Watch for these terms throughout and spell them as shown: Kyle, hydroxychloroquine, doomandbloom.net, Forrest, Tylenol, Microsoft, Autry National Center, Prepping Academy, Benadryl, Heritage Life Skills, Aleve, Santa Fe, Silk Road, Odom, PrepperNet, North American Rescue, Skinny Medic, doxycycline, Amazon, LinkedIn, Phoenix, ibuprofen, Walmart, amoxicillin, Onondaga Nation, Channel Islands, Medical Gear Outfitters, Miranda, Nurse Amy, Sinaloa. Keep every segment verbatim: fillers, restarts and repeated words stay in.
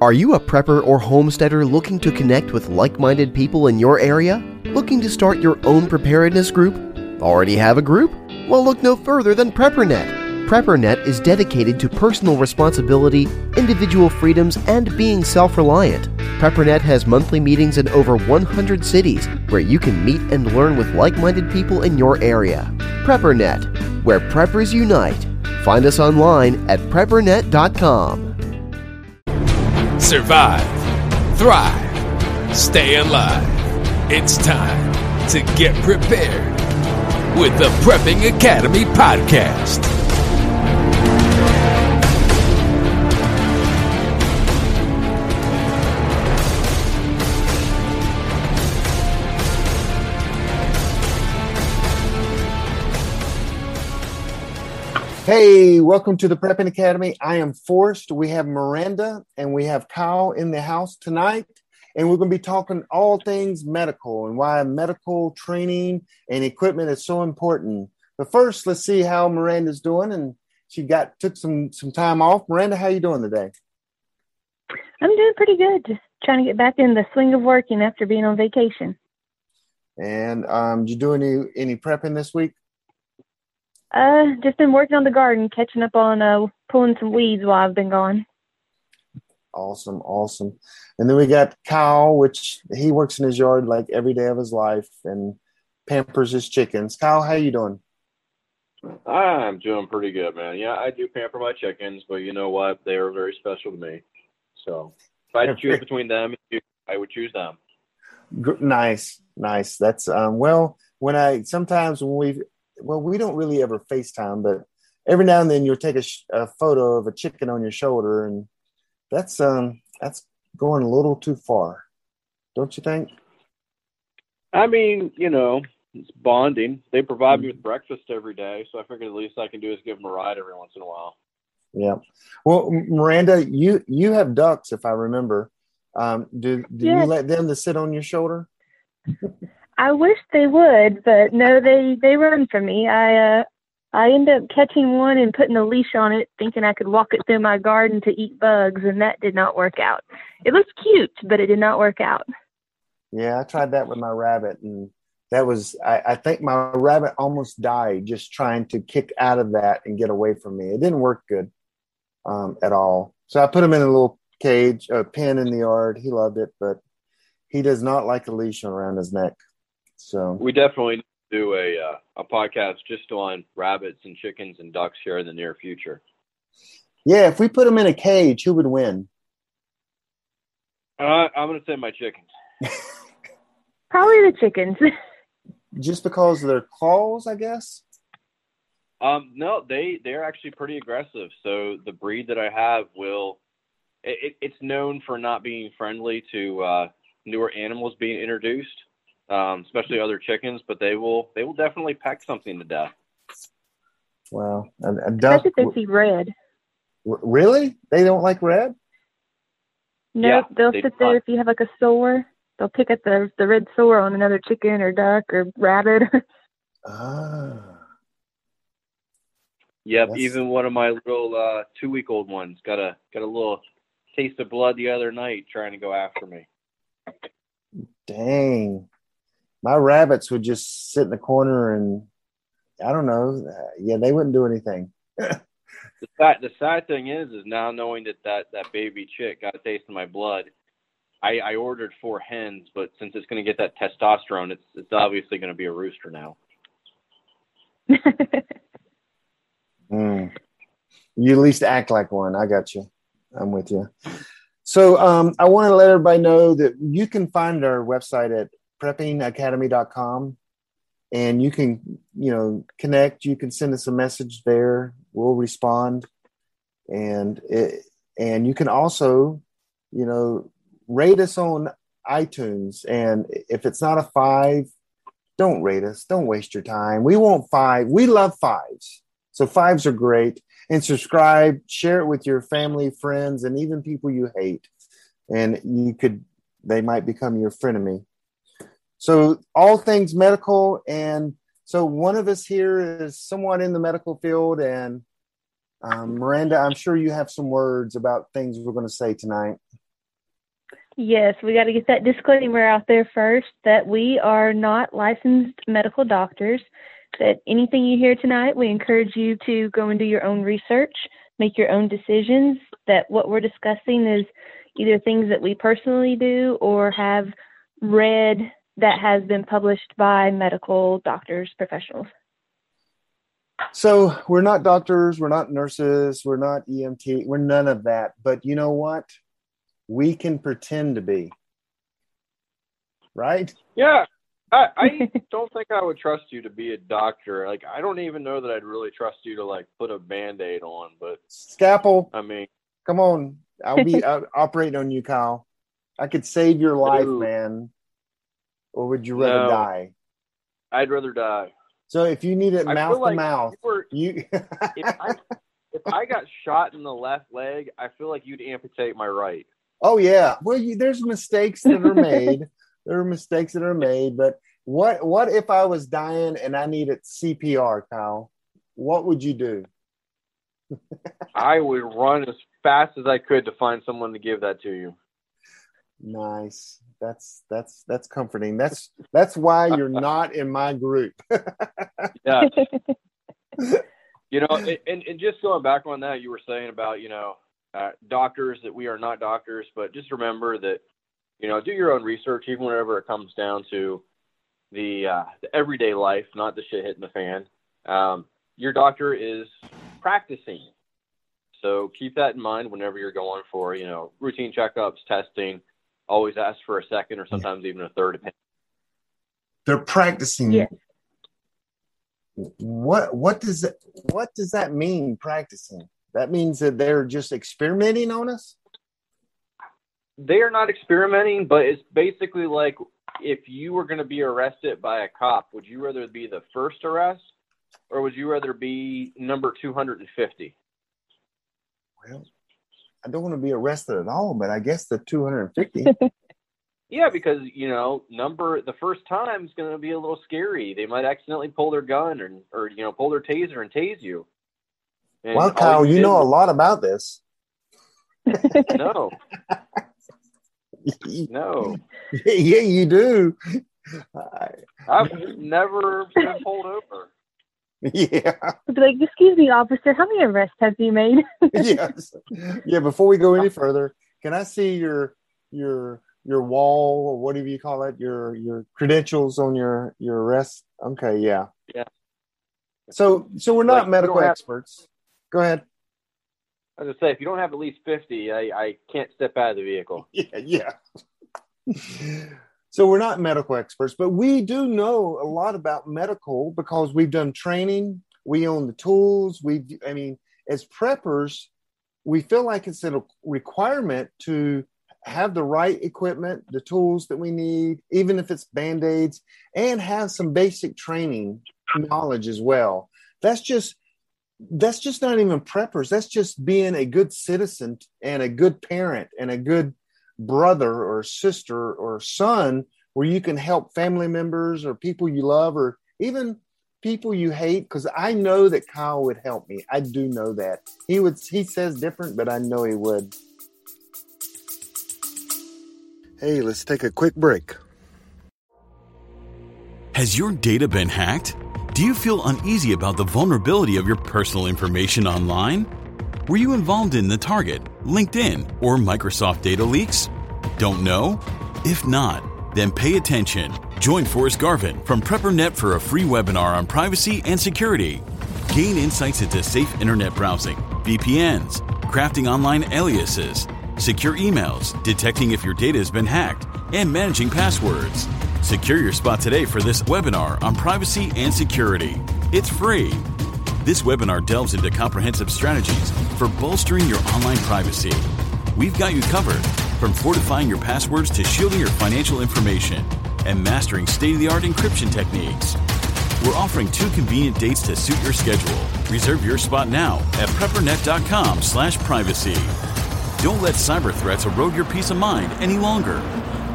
Are you a prepper or homesteader looking to connect with like-minded people in your area? Looking to start your own preparedness group? Already have a group? Well, look no further than PrepperNet. PrepperNet is dedicated to personal responsibility, individual freedoms, and being self-reliant. PrepperNet has monthly meetings in over one hundred cities where you can meet and learn with like-minded people in your area. PrepperNet, where preppers unite. Find us online at prepper net dot com. Survive, thrive, stay alive. It's time to get prepared with the Prepping Academy podcast. Hey, welcome to the Prepping Academy. I am Forrest. We have Miranda and we have Kyle in the house tonight. And we're going to be talking all things medical and why medical training and equipment is so important. But first, let's see how Miranda's doing. And she got took some, some time off. Miranda, how are you doing today? I'm doing pretty good. Just trying to get back in the swing of working after being on vacation. And um, did you do any, any prepping this week? Uh, just been working on the garden, catching up on uh, pulling some weeds while I've been gone. Awesome, awesome. And then we got Kyle, which he works in his yard like every day of his life and pampers his chickens. Kyle, how you doing? I'm doing pretty good, man. Yeah, I do pamper my chickens, but you know what? They are very special to me. So if I had to choose between them, I would choose them. Nice, nice. That's um, well. When I sometimes when we've Well, we don't really ever FaceTime, but every now and then you'll take a, sh- a photo of a chicken on your shoulder, and that's um that's going a little too far, don't you think? I mean, you know, it's bonding. They provide mm-hmm. me with breakfast every day, so I figured the least I can do is give them a ride every once in a while. Yeah. Well, Miranda, you, you have ducks, if I remember. Um, do do yes. you let them to sit on your shoulder? I wish they would, but no, they, they run from me. I uh, I end up catching one and putting a leash on it, thinking I could walk it through my garden to eat bugs, and that did not work out. It looked cute, but it did not work out. Yeah, I tried that with my rabbit, and that was I, I think my rabbit almost died just trying to kick out of that and get away from me. It didn't work good um, at all. So I put him in a little cage, a pen in the yard. He loved it, but he does not like a leash around his neck. So we definitely do a uh, a podcast just on rabbits and chickens and ducks here in the near future. Yeah, if we put them in a cage, who would win? Uh, I'm going to say my chickens. Probably the chickens. Just because of their claws, I guess? Um, no, they, they're actually pretty aggressive. So the breed that I have will it, – it's known for not being friendly to uh, newer animals being introduced. Um, especially other chickens, but they will they will definitely peck something to death. Wow, a, a duck. Especially if they see red. R- really? They don't like red? No, yeah, they'll they sit there not. If you have like a sore. They'll pick up the the red sore on another chicken or duck or rabbit. Ah. Yep, that's... even one of my little uh, two week old ones got a got a little taste of blood the other night trying to go after me. Dang. My rabbits would just sit in the corner and I don't know. Uh, yeah, they wouldn't do anything. The sad, the sad thing is, is now knowing that, that that baby chick got a taste of my blood, I, I ordered four hens, but since it's going to get that testosterone, it's it's obviously going to be a rooster now. mm. You at least act like one. I got you. I'm with you. So um, I want to let everybody know that you can find our website at prepping academy dot com, and you can, you know, connect. You can send us a message there. We'll respond, and it, and you can also, you know, rate us on iTunes. And if it's not a five, don't rate us. Don't waste your time. We want five. We love fives. So fives are great. And subscribe, share it with your family, friends, and even people you hate. And you could, they might become your frenemy. So all things medical, and so one of us here is somewhat in the medical field, and Um, Miranda, I'm sure you have some words about things we're going to say tonight. Yes, we got to get that disclaimer out there first that we are not licensed medical doctors, that anything you hear tonight, we encourage you to go and do your own research, make your own decisions, that what we're discussing is either things that we personally do or have read that has been published by medical doctors, professionals. So we're not doctors, we're not nurses, we're not E M T, we're none of that. But you know what? We can pretend to be. Right? Yeah. I, I don't think I would trust you to be a doctor. Like, I don't even know that I'd really trust you to, like, put a Band-Aid on, but... Scalpel. I mean... Come on. I'll be I'll operate on you, Kyle. I could save your life, Ooh. man. Or would you rather no, die? I'd rather die. So if you need it I mouth to like mouth... You were, you... if, I, if I got shot in the left leg, I feel like you'd amputate my right. Oh, yeah. Well, you, there's mistakes that are made. There are mistakes that are made, but what what if I was dying and I needed C P R, Kyle? What would you do? I would run as fast as I could to find someone to give that to you. Nice. That's that's that's comforting. That's that's why you're not in my group. Yeah. You know, and, and just going back on that, you were saying about, you know, uh, doctors, that we are not doctors, but just remember that, you know, do your own research, even whenever it comes down to the, uh, the everyday life, not the shit hitting the fan. Um, your doctor is practicing. So keep that in mind whenever you're going for, you know, routine checkups, testing. Always ask for a second or sometimes even a third opinion. They're practicing. Yeah. What, what, does that, what does that mean, practicing? That means that they're just experimenting on us? They are not experimenting, but it's basically like if you were going to be arrested by a cop, would you rather be the first arrest or would you rather be number two hundred fifty? Well, I don't want to be arrested at all, but I guess the two hundred fifty. Yeah, because, you know, number the first time is going to be a little scary. They might accidentally pull their gun or, or you know, pull their taser and tase you. And well, Kyle, you, you know was, a lot about this. No. No. Yeah, you do. I, I've never been pulled over. Yeah. I'd be like, excuse me, officer, how many arrests have you made? Yes. Yeah, before we go any further, can I see your your your wall or whatever you call it, your your credentials on your, your arrest? Okay, yeah. Yeah. So so we're not like, medical experts. Have... Go ahead. I was going to say, if you don't have at least fifty, I, I can't step out of the vehicle. Yeah, yeah. So we're not medical experts, but we do know a lot about medical because we've done training. We own the tools. We, I mean, as preppers, we feel like it's a requirement to have the right equipment, the tools that we need, even if it's Band-Aids, and have some basic training knowledge as well. That's just... That's just not even preppers. That's just being a good citizen and a good parent and a good brother or sister or son, where you can help family members or people you love or even people you hate. Because I know that Kyle would help me. I do know that. He would. He says different, but I know he would. Hey, let's take a quick break. Has your data been hacked? Do you feel uneasy about the vulnerability of your personal information online? Were you involved in the Target, LinkedIn, or Microsoft data leaks? Don't know? If not, then pay attention. Join Forrest Garvin from PrepperNet for a free webinar on privacy and security. Gain insights into safe internet browsing, V P Ns, crafting online aliases, secure emails, detecting if your data has been hacked, and managing passwords. Secure your spot today for this webinar on privacy and security. It's free. This webinar delves into comprehensive strategies for bolstering your online privacy. We've got you covered, from fortifying your passwords to shielding your financial information and mastering state-of-the-art encryption techniques. We're offering two convenient dates to suit your schedule. Reserve your spot now at preppernet.com slash privacy. Don't let cyber threats erode your peace of mind any longer.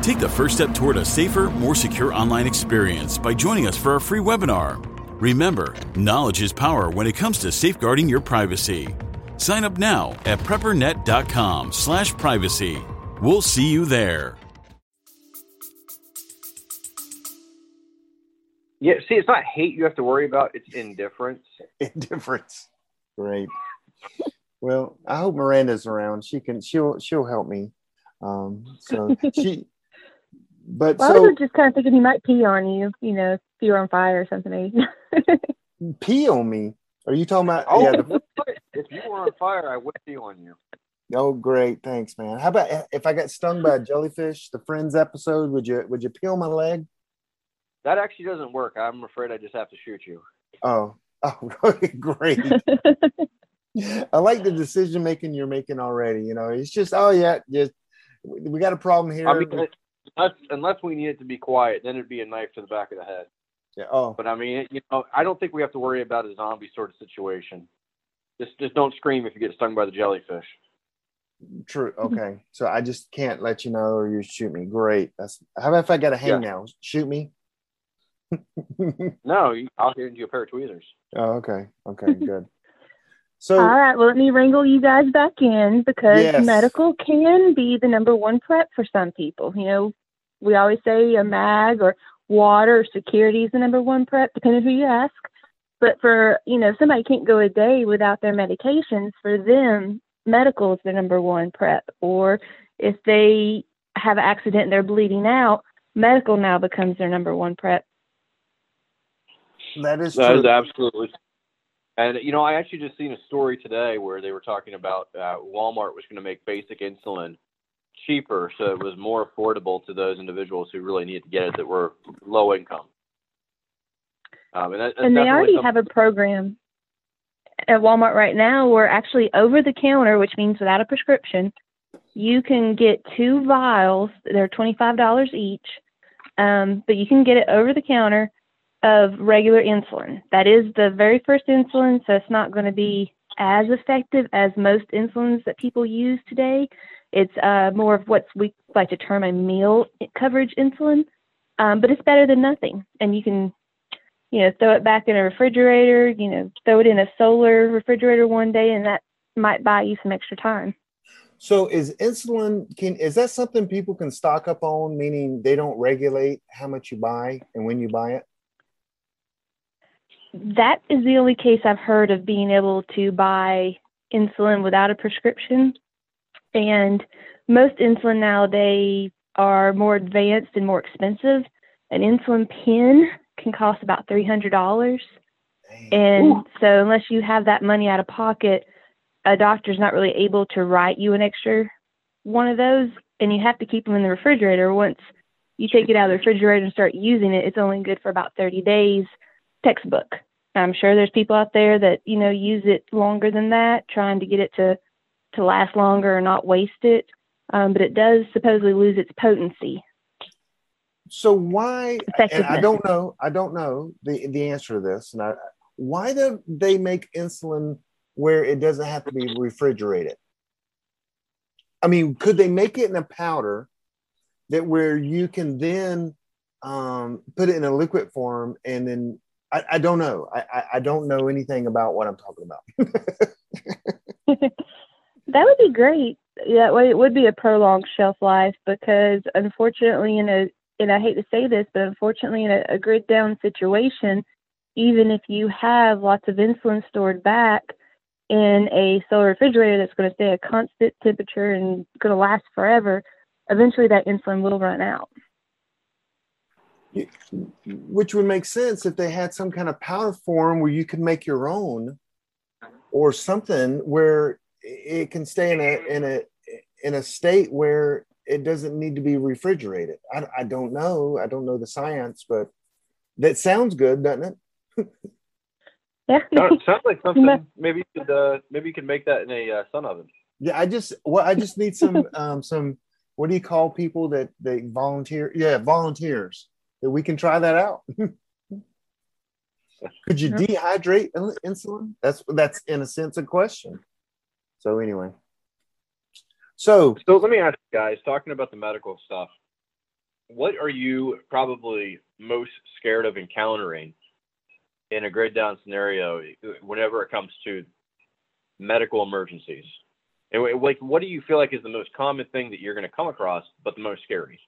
Take the first step toward a safer, more secure online experience by joining us for our free webinar. Remember, knowledge is power when it comes to safeguarding your privacy. Sign up now at prepper net dot com slash privacy. We'll see you there. Yeah, see, it's not hate you have to worry about. It's indifference. Indifference. Great. Well, I hope Miranda's around. She can. She'll. She'll help me. Um, so she. But well, so, I was just kind of thinking he might pee on you. You know, if you're on fire or something. Pee on me? Are you talking about? Oh, yeah, the, if you were on fire, I would pee on you. Oh, great! Thanks, man. How about if I got stung by a jellyfish? The Friends episode. Would you? Would you pee on my leg? That actually doesn't work. I'm afraid I just have to shoot you. Oh, oh, great. I like the decision making you're making already. You know, it's just, oh, yeah, just we got a problem here. I mean, unless, unless we need it to be quiet, then it'd be a knife to the back of the head. Yeah. Oh. But, I mean, you know, I don't think we have to worry about a zombie sort of situation. Just, just don't scream if you get stung by the jellyfish. True. Okay. So I just can't let you know or you shoot me. Great. That's how about if I got a hang yeah. now? Shoot me? No, I'll hand you a pair of tweezers. Oh, okay. Okay, good. So, all right, well, let me wrangle you guys back in because yes. medical can be the number one prep for some people. You know, we always say a mag or water or security is the number one prep, depending who you ask. But for, you know, somebody can't go a day without their medications. For them, medical is the number one prep. Or if they have an accident and they're bleeding out, medical now becomes their number one prep. That is true. That is absolutely. And, you know, I actually just seen a story today where they were talking about uh, Walmart was going to make basic insulin cheaper, so it was more affordable to those individuals who really needed to get it that were low income. Um, and that, and they already something- have a program at Walmart right now where actually over the counter, which means without a prescription, you can get two vials. They're twenty-five dollars each, um, but you can get it over the counter of regular insulin. That is the very first insulin, so it's not going to be as effective as most insulins that people use today. It's uh, more of what we like to term a meal coverage insulin, um, but it's better than nothing. And you can, you know, throw it back in a refrigerator, you know, throw it in a solar refrigerator one day, and that might buy you some extra time. So is insulin, can is that something people can stock up on, meaning they don't regulate how much you buy and when you buy it? That is the only case I've heard of being able to buy insulin without a prescription. And most insulin nowadays are more advanced and more expensive. An insulin pen can cost about three hundred dollars. Dang. And Ooh. So unless you have that money out of pocket, a doctor's not really able to write you an extra one of those. And you have to keep them in the refrigerator. Once you take it out of the refrigerator and start using it, it's only good for about thirty days. Textbook. I'm sure there's people out there that, you know, use it longer than that, trying to get it to, to last longer or not waste it. Um, but it does supposedly lose its potency. So why, and I don't know, I don't know the, the answer to this. And I, why do they make insulin where it doesn't have to be refrigerated? I mean, could they make it in a powder that where you can then um, put it in a liquid form and then I, I don't know. I, I don't know anything about what I'm talking about. That would be great. That way it would be a prolonged shelf life because unfortunately, in a, and I hate to say this, but unfortunately in a, a grid down situation, even if you have lots of insulin stored back in a solar refrigerator that's going to stay a constant temperature and going to last forever, eventually that insulin will run out. Which would make sense if they had some kind of powder form where you could make your own or something where it can stay in a in a in a state where it doesn't need to be refrigerated. I, I don't know. I don't know the science, but that sounds good, doesn't it? Yeah. It sounds like something. Maybe you could uh, maybe you could make that in a uh, sun oven. Yeah, I just well, I just need some um, some. What do you call people that they volunteer? Yeah, volunteers. That we can try that out. Could you dehydrate insulin? That's that's in a sense a question. So anyway, so so let me ask you guys, talking about the medical stuff, what are you probably most scared of encountering in a grid down scenario whenever it comes to medical emergencies? Like, what do you feel like is the most common thing that you're going to come across, but the most scary?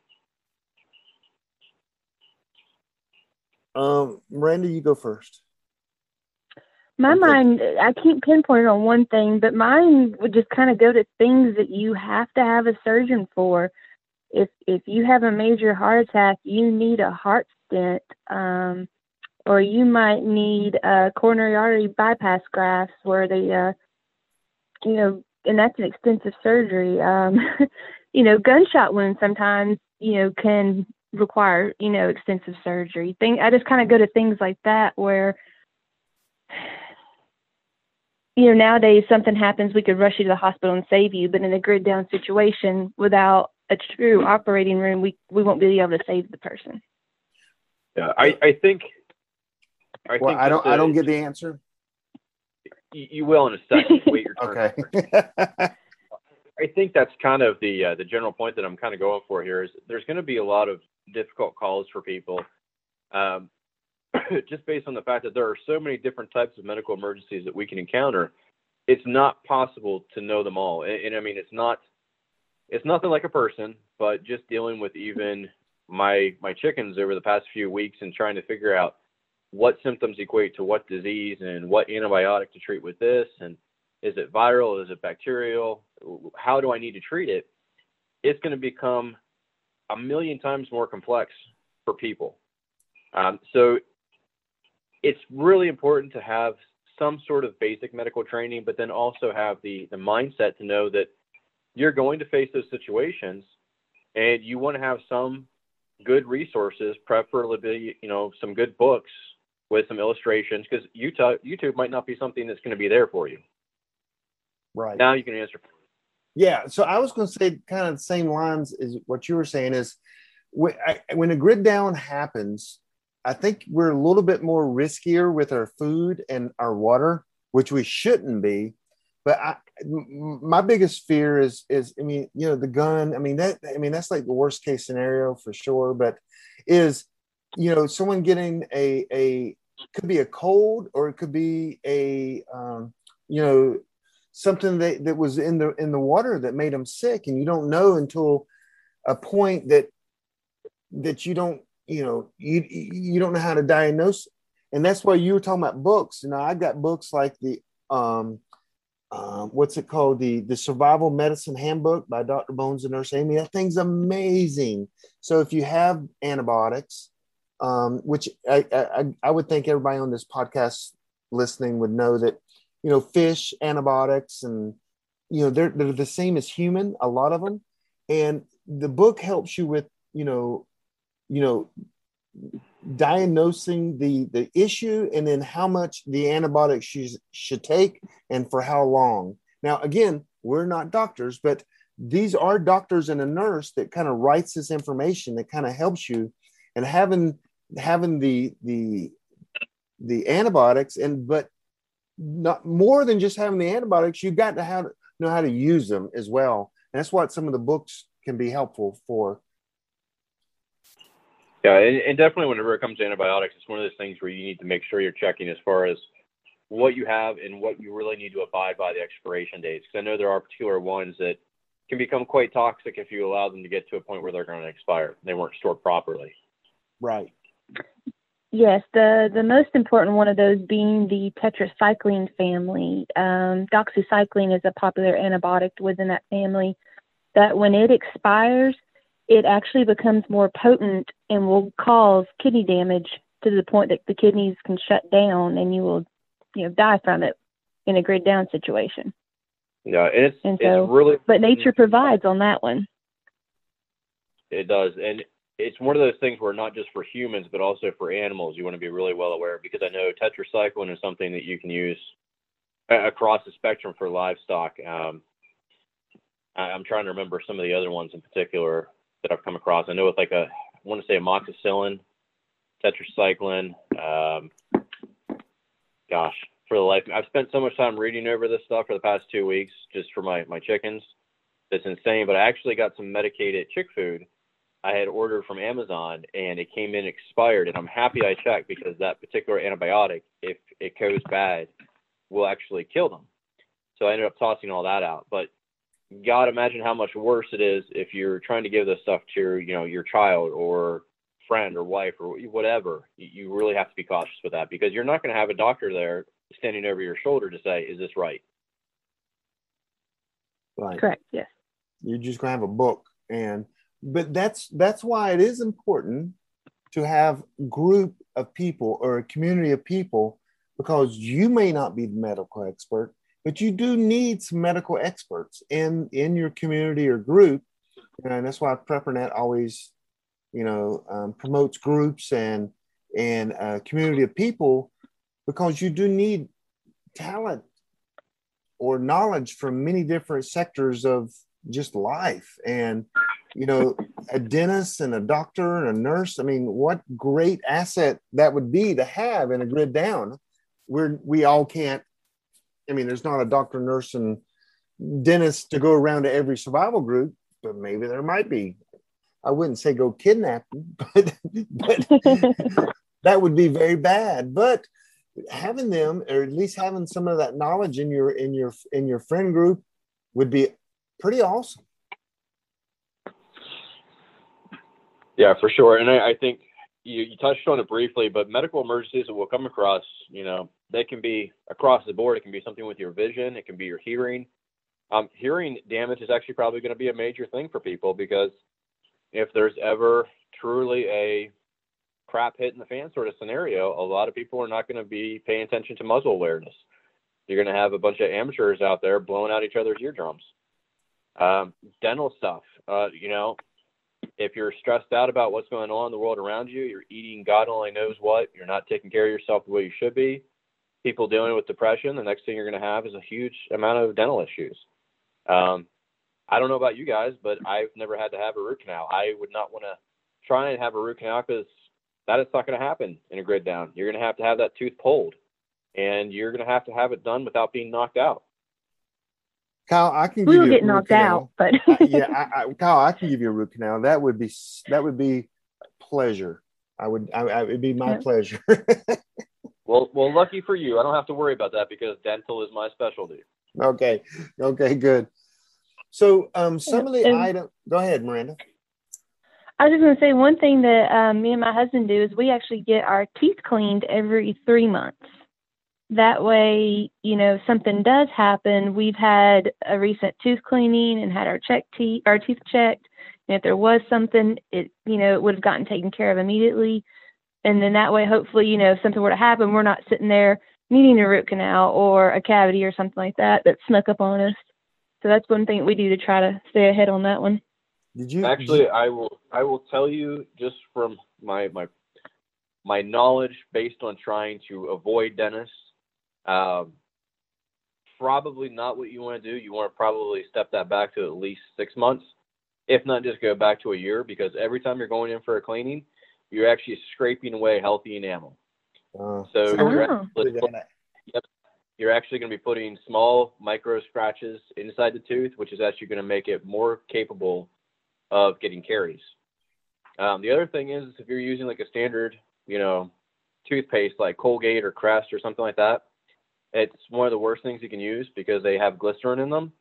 Um, Miranda, you go first. My mind, I can't pinpoint it on one thing, but mine would just kind of go to things that you have to have a surgeon for. If if you have a major heart attack, you need a heart stent, um, or you might need a coronary artery bypass grafts where they, uh, you know, and that's an extensive surgery. Um, you know, gunshot wounds sometimes, you know, can require, you know, extensive surgery. Thing, I just kind of go to things like that where, you know, nowadays something happens, we could rush you to the hospital and save you, but in a grid down situation without a true operating room, we, we won't be able to save the person. Yeah, I, I think. I well, think I don't. I don't get the answer. You, you will in a second. Wait your turn. Okay. I think that's kind of the uh, the general point that I'm kind of going for here is there's going to be a lot of difficult calls for people. Um, just based on the fact that there are so many different types of medical emergencies that we can encounter, it's not possible to know them all. And, and I mean, it's not, it's nothing like a person, but just dealing with even my, my chickens over the past few weeks and trying to figure out what symptoms equate to what disease and what antibiotic to treat with this. And is it viral? Is it bacterial? How do I need to treat it? It's going to become a million times more complex for people. Um, so it's really important to have some sort of basic medical training, but then also have the, the mindset to know that you're going to face those situations and you want to have some good resources, preferably, you know, some good books with some illustrations, because YouTube, YouTube might not be something that's going to be there for you. Right. Now you can answer. Yeah. So I was going to say kind of the same lines as what you were saying is when, I, when a grid down happens, I think we're a little bit more riskier with our food and our water, which we shouldn't be. But I, my biggest fear is, is, I mean, you know, the gun, I mean, that, I mean, that's like the worst case scenario for sure, but is, you know, someone getting a, a, could be a cold, or it could be a, um, you know, something that, that was in the, in the water that made them sick. And you don't know until a point that, that you don't, you know, you, you don't know how to diagnose it. And that's why you were talking about books. You know, I got books like the, um, uh, what's it called? The, the Survival Medicine Handbook by Doctor Bones and Nurse Amy. That thing's amazing. So if you have antibiotics, um, which I, I, I would think everybody on this podcast listening would know that, you know, fish antibiotics and, you know, they're, they're the same as human, a lot of them. And the book helps you with, you know, you know, diagnosing the, the issue and then how much the antibiotics you should take and for how long. Now, again, we're not doctors, but these are doctors and a nurse that kind of writes this information that kind of helps you, and having, having the, the, the antibiotics and, but not more than just having the antibiotics, you got to have, know how to use them as well. And that's what some of the books can be helpful for. Yeah, and definitely whenever it comes to antibiotics, it's one of those things where you need to make sure you're checking as far as what you have and what you really need to abide by the expiration dates. Because I know there are particular ones that can become quite toxic if you allow them to get to a point where they're going to expire. They weren't stored properly. Right. Yes, the, the most important one of those being the tetracycline family. Um, doxycycline is a popular antibiotic within that family that when it expires, it actually becomes more potent and will cause kidney damage to the point that the kidneys can shut down and you will, you know, die from it in a grid down situation. Yeah, and it's, and so, it's really... But nature provides on that one. It does, and it's one of those things where not just for humans, but also for animals, you want to be really well aware, because I know tetracycline is something that you can use across the spectrum for livestock. Um, I'm trying to remember some of the other ones in particular that I've come across. I know with like a, I want to say amoxicillin, tetracycline. Um, gosh, for the life, I've spent so much time reading over this stuff for the past two weeks, just for my, my chickens. It's insane. But I actually got some medicated chick food I had ordered from Amazon, and it came in expired. And I'm happy I checked, because that particular antibiotic, if it goes bad, will actually kill them. So I ended up tossing all that out. But God, imagine how much worse it is if you're trying to give this stuff to your, you know, your child or friend or wife or whatever. You really have to be cautious with that, because you're not going to have a doctor there standing over your shoulder to say, is this right? Right. Correct. Yes. You're just going to have a book. And, but that's, that's why it is important to have a group of people or a community of people, because you may not be the medical expert, but you do need some medical experts in, in your community or group. And that's why PrepperNet always, you know, um, promotes groups and, and a community of people, because you do need talent or knowledge from many different sectors of just life. And, you know, a dentist and a doctor and a nurse, I mean, what great asset that would be to have in a grid down where we all can't, I mean, there's not a doctor, nurse, and dentist to go around to every survival group, but maybe there might be. I wouldn't say go kidnap them, but, but that would be very bad. But having them, or at least having some of that knowledge in your in your in your friend group, would be pretty awesome. Yeah, for sure. And I, I think you, you touched on it briefly, but medical emergencies that we'll come across, you know, they can be across the board. It can be something with your vision. It can be your hearing. Um, hearing damage is actually probably going to be a major thing for people, because if there's ever truly a crap hit in the fan sort of scenario, a lot of people are not going to be paying attention to muzzle awareness. You're going to have a bunch of amateurs out there blowing out each other's eardrums. Um, dental stuff, uh, you know, if you're stressed out about what's going on in the world around you, you're eating God only knows what, you're not taking care of yourself the way you should be, people dealing with depression, the next thing you're going to have is a huge amount of dental issues. Um, I don't know about you guys, but I've never had to have a root canal. I would not want to try and have a root canal, because that is not going to happen in a grid down. You're going to have to have that tooth pulled, and you're going to have to have it done without being knocked out. Kyle, I can we give you get a root knocked canal. Out, but I, yeah, I, I, Kyle, I can give you a root canal. That would be that would be pleasure. I would, I, I it'd be my yeah. pleasure. well, well, lucky for you, I don't have to worry about that, because dental is my specialty. Okay, okay, good. So um, some of the and, items. Go ahead, Miranda. I was just going to say, one thing that um, me and my husband do is we actually get our teeth cleaned every three months. That way, you know, something does happen. We've had a recent tooth cleaning and had our check teeth, our teeth checked. And if there was something, it, you know, it would have gotten taken care of immediately. And then that way, hopefully, you know, if something were to happen, we're not sitting there needing a root canal or a cavity or something like that that snuck up on us. So that's one thing we do to try to stay ahead on that one. Did you actually? I will. I will tell you just from my my my knowledge based on trying to avoid dentists. Um, probably not what you want to do. You want to probably step that back to at least six months, if not just go back to a year, because every time you're going in for a cleaning, you're actually scraping away healthy enamel. Uh, so you're actually, put, yep, you're actually going to be putting small micro scratches inside the tooth, which is actually going to make it more capable of getting caries. Um, the other thing is, if you're using like a standard, you know, toothpaste like Colgate or Crest or something like that, it's one of the worst things you can use, because they have glycerin in them,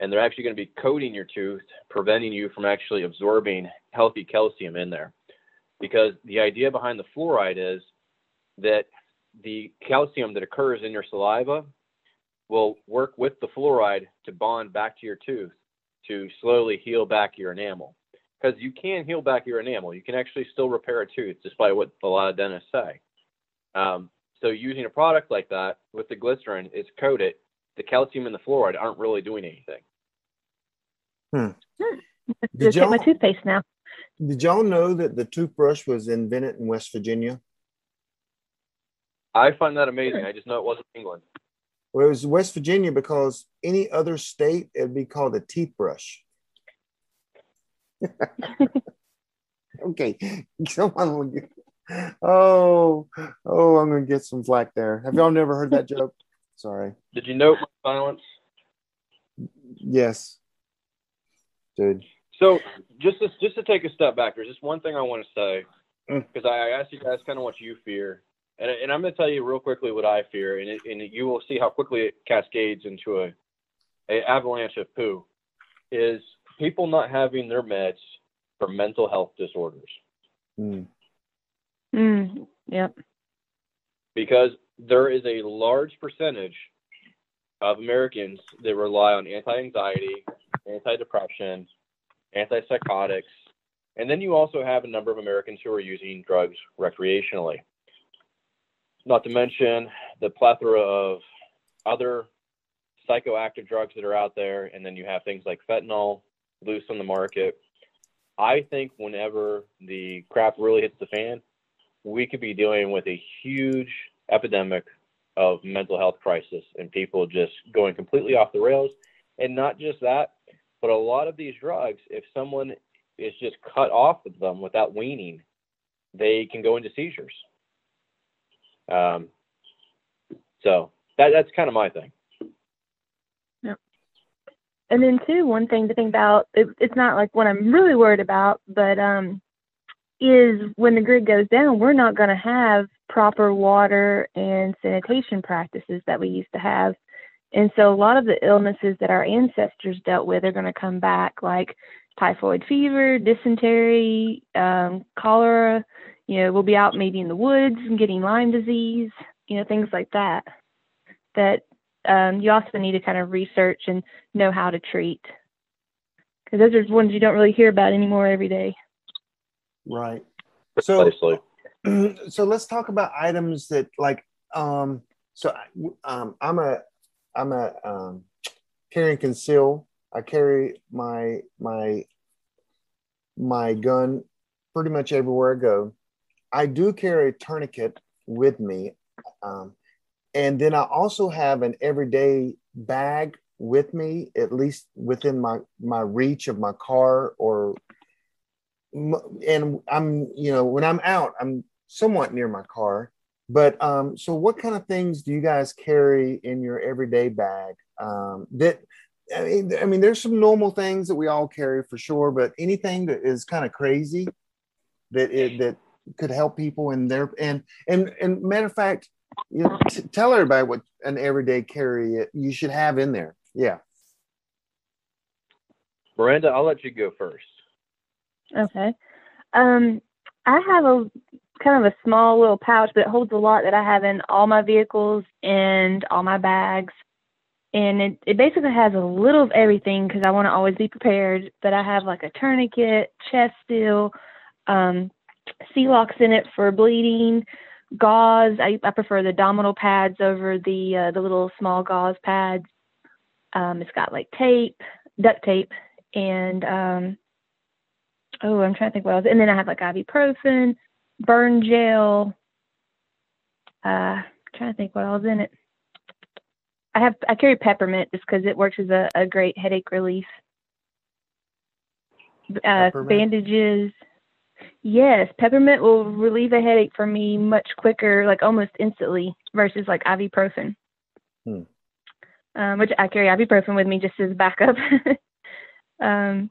and they're actually going to be coating your tooth, preventing you from actually absorbing healthy calcium in there. Because the idea behind the fluoride is that the calcium that occurs in your saliva will work with the fluoride to bond back to your tooth to slowly heal back your enamel. Because you can heal back your enamel. You can actually still repair a tooth, despite what a lot of dentists say. Um, So using a product like that with the glycerin, it's coated, the calcium and the fluoride aren't really doing anything. Hmm. Did y'all, my toothpaste now. Did y'all know that the toothbrush was invented in West Virginia? I find that amazing. I just know it wasn't England. Well, it was West Virginia, because any other state, it'd be called a teeth brush. Okay. Someone will Oh, oh, I'm going to get some flack there. Have y'all never heard that joke? Sorry. Did you note my silence? Yes. Dude. So just to, just to take a step back, there's just one thing I want to say, because I asked you guys kind of what you fear. And, and I'm going to tell you real quickly what I fear, and, it, and you will see how quickly it cascades into a an avalanche of poo is people not having their meds for mental health disorders. Mm. Mm, yep. Because there is a large percentage of Americans that rely on anti-anxiety, anti-depression, antipsychotics, and then you also have a number of Americans who are using drugs recreationally. Not to mention the plethora of other psychoactive drugs that are out there, and then you have things like fentanyl loose on the market. I think whenever the crap really hits the fan, we could be dealing with a huge epidemic of mental health crisis and people just going completely off the rails. And not just that, but a lot of these drugs, if someone is just cut off of them without weaning, they can go into seizures. Um, so that, that's kind of my thing. Yeah. And then too, one thing to think about, it, it's not like what I'm really worried about, but, um, is when the grid goes down, we're not going to have proper water and sanitation practices that we used to have. And so a lot of the illnesses that our ancestors dealt with are going to come back, like typhoid fever, dysentery, um, cholera. You know, we'll be out maybe in the woods and getting Lyme disease, you know, things like that, that um, you also need to kind of research and know how to treat. Because those are ones you don't really hear about anymore every day. Right. So, so let's talk about items that like, um, so um, I'm a, I'm a um, carry and conceal. I carry my, my, my gun pretty much everywhere I go. I do carry a tourniquet with me. Um, and then I also have an everyday bag with me, at least within my, my reach of my car or, and I'm, you know, when I'm out, I'm somewhat near my car, but, um, so what kind of things do you guys carry in your everyday bag? Um, that, I mean, I mean, there's some normal things that we all carry for sure, but anything that is kind of crazy that it, that could help people in their, and, and, and matter of fact, you know, t- tell everybody what an everyday carry it, you should have in there. Yeah. Miranda, I'll let you go first. Okay. Um, I have a kind of a small little pouch, but it holds a lot that I have in all my vehicles and all my bags. And it, it basically has a little of everything because I want to always be prepared. But I have like a tourniquet, chest steel, um, C-locks in it for bleeding, gauze. I, I prefer the abdominal pads over the, uh, the little small gauze pads. Um, it's got like tape, duct tape, and, um, oh, I'm trying to think what else. And then I have like ibuprofen, burn gel. Uh, I'm trying to think what else in it. I have I carry peppermint just because it works as a, a great headache relief. Uh, bandages. Yes, peppermint will relieve a headache for me much quicker, like almost instantly, versus like ibuprofen. Hmm. Um, which I carry ibuprofen with me just as backup. um.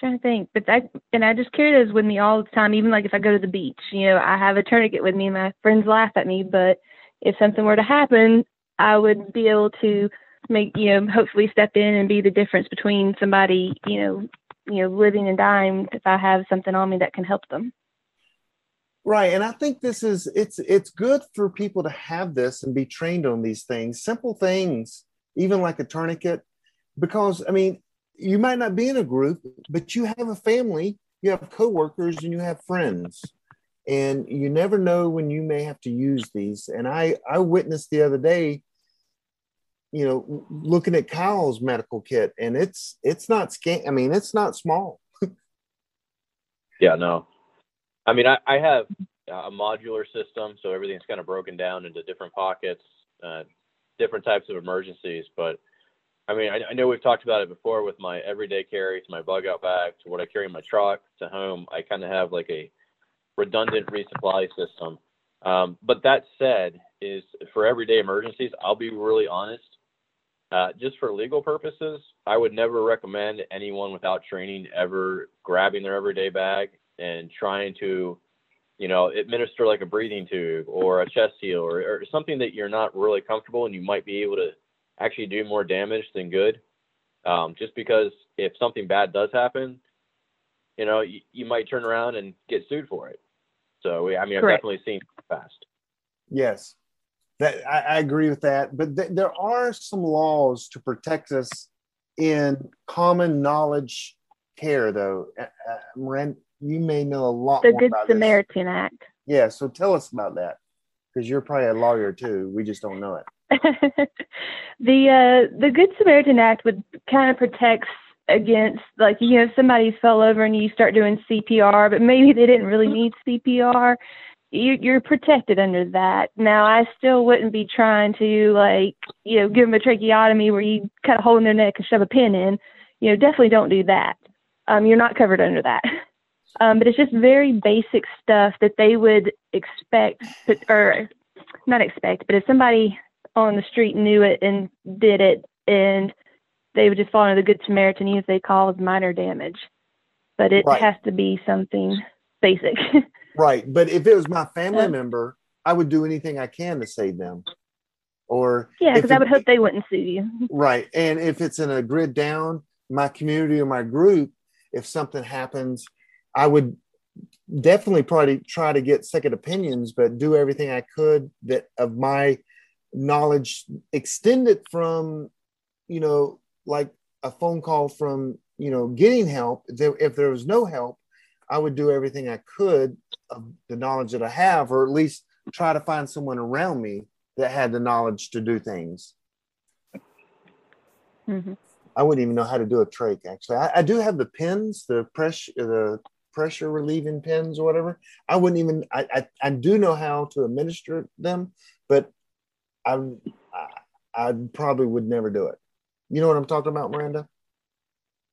Trying to think, but I and I just carry those with me all the time. Even like if I go to the beach, you know, I have a tourniquet with me. My friends laugh at me, but if something were to happen, I would be able to make, you know, hopefully step in and be the difference between somebody, you know, you know, living and dying if I have something on me that can help them. Right, and I think this is it's it's good for people to have this and be trained on these things, simple things, even like a tourniquet, because I mean. You might not be in a group, but you have a family, you have coworkers, and you have friends, and you never know when you may have to use these. And I, I witnessed the other day, you know, looking at Kyle's medical kit, and it's, it's not scan. I mean, it's not small. Yeah, no. I mean, I, I have a modular system, so everything's kind of broken down into different pockets, uh, different types of emergencies, but I mean, I, I know we've talked about it before with my everyday carry, to my bug out bag, to what I carry in my truck, to home. I kind of have like a redundant resupply system. Um, but that said, is for everyday emergencies, I'll be really honest. Uh, just for legal purposes, I would never recommend anyone without training ever grabbing their everyday bag and trying to, you know, administer like a breathing tube or a chest seal or, or something that you're not really comfortable and you might be able to actually do more damage than good. Um, just because if something bad does happen, you know, you, you might turn around and get sued for it. So, I mean, I've Correct. definitely seen it fast. Yes, that, I, I agree with that. But th- there are some laws to protect us in common knowledge care, though. Uh, uh, Miranda, you may know a lot the more Good about Samaritan this. Act. Yeah, so tell us about that, because you're probably a lawyer, too. We just don't know it. the uh, the Good Samaritan Act would kind of protects against, like, you know, somebody fell over and you start doing C P R, but maybe they didn't really need C P R. You, you're protected under that. Now, I still wouldn't be trying to, like, you know, give them a tracheotomy where you cut a hole in their neck and shove a pin in. You know, definitely don't do that. Um, you're not covered under that. Um, but it's just very basic stuff that they would expect, or not expect, but if somebody on the street knew it and did it, and they would just fall under the Good Samaritan even if they caused minor damage. But it right. has to be something basic. Right. But if it was my family um, member, I would do anything I can to save them. Or yeah, because I would hope they wouldn't sue you. Right. And if it's in a grid down, my community or my group, if something happens, I would definitely probably try to get second opinions, but do everything I could that of my knowledge extended from, you know, like a phone call from, you know, getting help. If there was no help, I would do everything I could of the knowledge that I have, or at least try to find someone around me that had the knowledge to do things. Mm-hmm. I wouldn't even know how to do a trach. Actually, I, I do have the pins, the pressure, the pressure relieving pins or whatever. I wouldn't even, I, I, I do know how to administer them, but I, I, I probably would never do it. You know what I'm talking about, Miranda?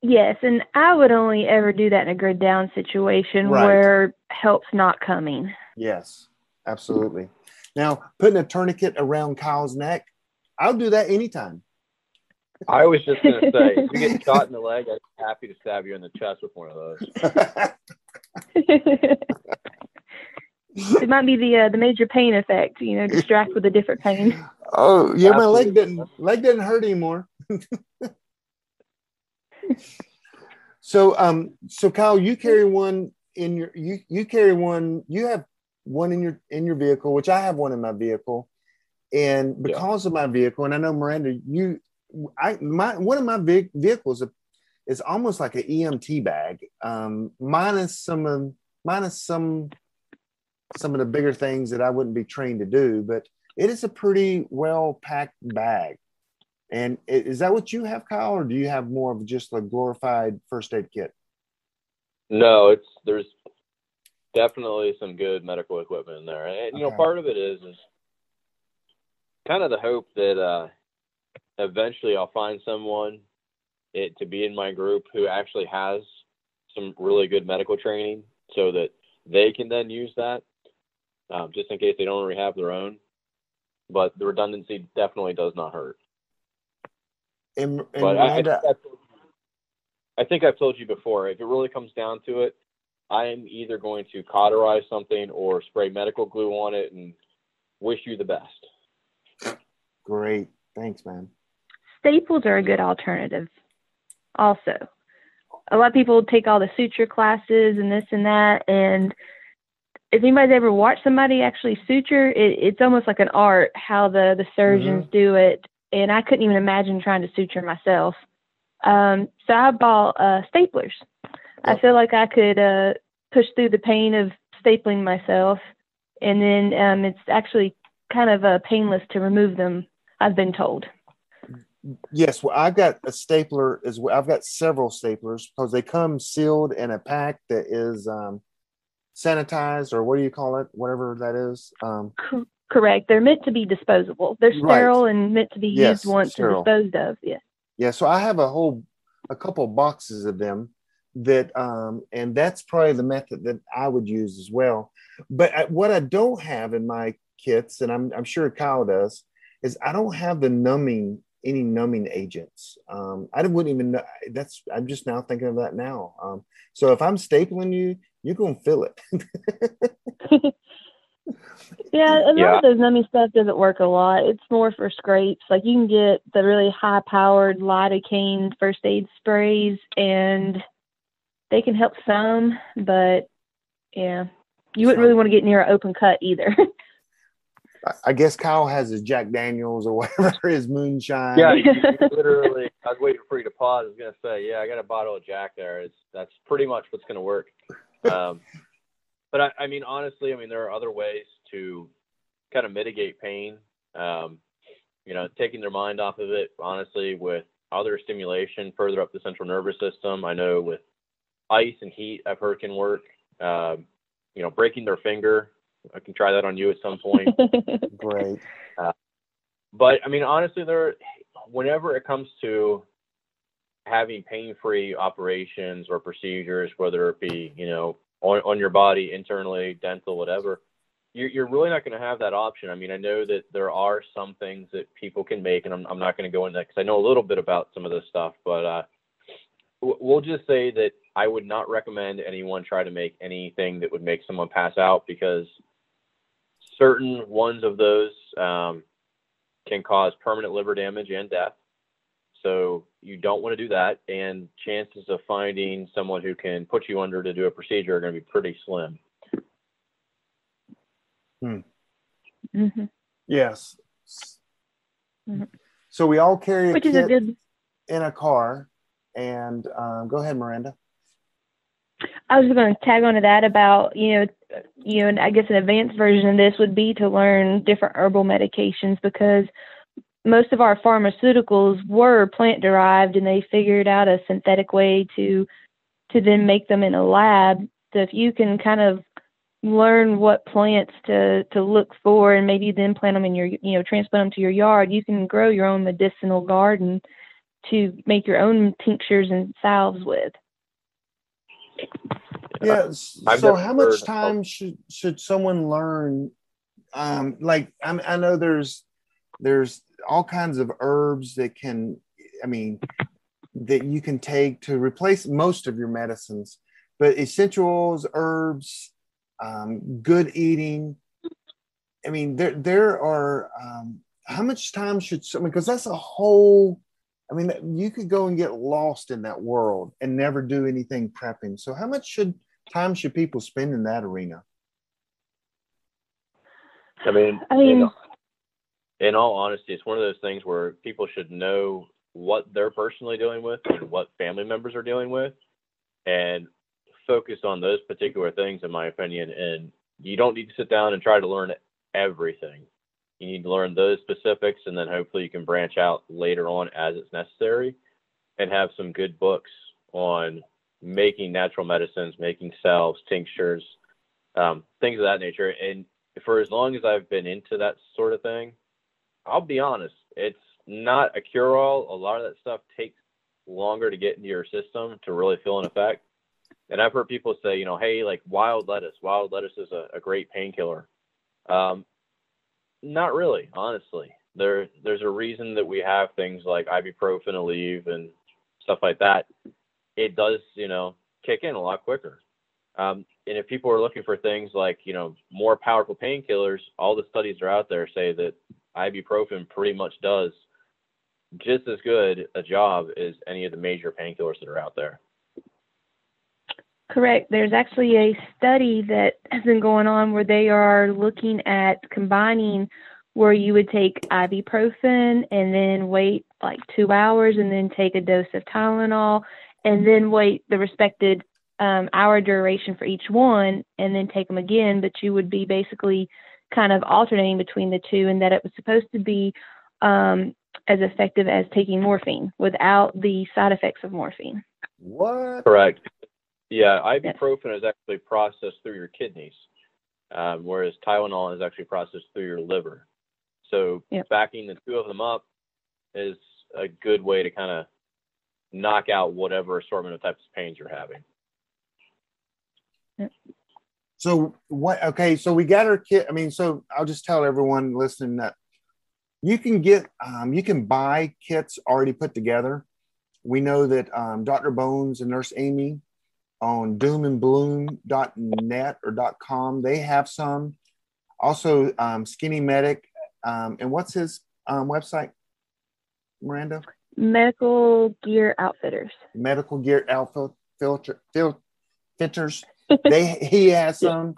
Yes, and I would only ever do that in a grid down situation right. where help's not coming. Yes, absolutely. Now, putting a tourniquet around Kyle's neck, I'll do that anytime. I was just going to say, if you get shot in the leg, I'd be happy to stab you in the chest with one of those. It might be the uh, the major pain effect, you know, distract with a different pain. Oh, yeah, my leg didn't leg didn't hurt anymore. So, um, so Kyle, you carry one in your you you carry one. You have one in your in your vehicle, which I have one in my vehicle, and because yeah. of my vehicle, and I know Miranda, you, I my one of my big vehicles is almost like an E M T bag, um, minus some of, minus some. some of the bigger things that I wouldn't be trained to do, but it is a pretty well packed bag. And is that what you have, Kyle, or do you have more of just a glorified first aid kit? No, it's, there's definitely some good medical equipment in there. And, you okay. know, part of it is, is kind of the hope that uh, eventually I'll find someone it, to be in my group who actually has some really good medical training so that they can then use that. Um, just in case they don't already have their own, but the redundancy definitely does not hurt. And, and but I, I, think I think I've told you before, if it really comes down to it, I am either going to cauterize something or spray medical glue on it and wish you the best. Great. Thanks, man. Staples are a good alternative also. A lot of people take all the suture classes and this and that, and if anybody's ever watched somebody actually suture, it, it's almost like an art how the, the surgeons mm-hmm. do it, and I couldn't even imagine trying to suture myself. Um, so I bought uh, staplers. Yep. I feel like I could uh, push through the pain of stapling myself, and then um, it's actually kind of uh, painless to remove them, I've been told. Yes, well, I've got a stapler as well. I've got several staplers because they come sealed in a pack that is um, sanitized, or what do you call it? Whatever that is. Um, C- correct. They're meant to be disposable. They're sterile right. and meant to be yes, used once sterile. And disposed of. Yeah. Yeah. So I have a whole, a couple boxes of them that, um, and that's probably the method that I would use as well. But I, what I don't have in my kits, and I'm I'm sure Kyle does, is I don't have the numbing. any numbing agents. Um, I wouldn't even know. That's, I'm just now thinking of that now. Um, so if I'm stapling you, you're going to feel it. Yeah, a lot yeah. of those numbing stuff doesn't work a lot. It's more for scrapes. Like, you can get the really high-powered lidocaine first aid sprays, and they can help some, but, yeah, you wouldn't really want to get near an open cut either. I guess Kyle has his Jack Daniels or whatever, his moonshine. Yeah, you, you literally, I was waiting for you to pause. I was going to say, yeah, I got a bottle of Jack there. It's, that's pretty much what's going to work. Um, but, I, I mean, honestly, I mean, there are other ways to kind of mitigate pain, um, you know, taking their mind off of it, honestly, with other stimulation further up the central nervous system. I know with ice and heat, I've heard can work. Um, you know, breaking their finger. I can try that on you at some point. Great. Uh, but I mean, honestly, there, whenever it comes to having pain-free operations or procedures, whether it be, you know, on, on your body, internally, dental, whatever, you're, you're really not going to have that option. I mean, I know that there are some things that people can make, and I'm, I'm not going to go into that because I know a little bit about some of this stuff, but uh, w- we'll just say that I would not recommend anyone try to make anything that would make someone pass out, because certain ones of those um, can cause permanent liver damage and death. So you don't want to do that. And chances of finding someone who can put you under to do a procedure are going to be pretty slim. Hmm. Mm-hmm. Yes. Mm-hmm. So we all carry a Which kit is a good... in a car. And um, go ahead, Miranda. I was going to tag on to that about, you know, you know, and I guess an advanced version of this would be to learn different herbal medications, because most of our pharmaceuticals were plant derived, and they figured out a synthetic way to to then make them in a lab. So if you can kind of learn what plants to to look for, and maybe then plant them in your, you know, transplant them to your yard, you can grow your own medicinal garden to make your own tinctures and salves with. Yeah. So how much time should should someone learn? Um, like, I, I know there's there's all kinds of herbs that can, I mean, that you can take to replace most of your medicines, but essentials, herbs, um, good eating. I mean, there there are, um, how much time should someone, because that's a whole, I mean, you could go and get lost in that world and never do anything prepping. So how much should time should people spend in that arena? I mean, I mean in, all, in all honesty, it's one of those things where people should know what they're personally dealing with and what family members are dealing with, and focus on those particular things, in my opinion. And you don't need to sit down and try to learn everything. You need to learn those specifics, and then hopefully you can branch out later on as it's necessary, and have some good books on making natural medicines, making salves, tinctures, um, things of that nature. And for as long as I've been into that sort of thing, I'll be honest, it's not a cure-all. A lot of that stuff takes longer to get into your system to really feel an effect. And I've heard people say, you know, hey, like wild lettuce. Wild lettuce is a, a great painkiller. Um, Not really, honestly. There, there's a reason that we have things like ibuprofen, Aleve, and stuff like that. It does, you know, kick in a lot quicker. Um, and if people are looking for things like, you know, more powerful painkillers, all the studies are out there say that ibuprofen pretty much does just as good a job as any of the major painkillers that are out there. Correct. There's actually a study that has been going on where they are looking at combining, where you would take ibuprofen and then wait like two hours and then take a dose of Tylenol and then wait the respected um, hour duration for each one and then take them again. But you would be basically kind of alternating between the two, and that it was supposed to be um, as effective as taking morphine without the side effects of morphine. What? Correct. Yeah, ibuprofen is actually processed through your kidneys, um, whereas Tylenol is actually processed through your liver. So yep. backing the two of them up is a good way to kind of knock out whatever assortment of types of pains you're having. Yep. So what? Okay, so we got our kit. I mean, so I'll just tell everyone listening that you can get, um, you can buy kits already put together. We know that um, Doctor Bones and Nurse Amy on doom and bloom dot net or dot com, they have some Also, um, Skinny Medic. Um, and what's his um, website, Miranda? Medical Gear Outfitters. Medical Gear Outfitters. Filter, fil- filters. They, he has some.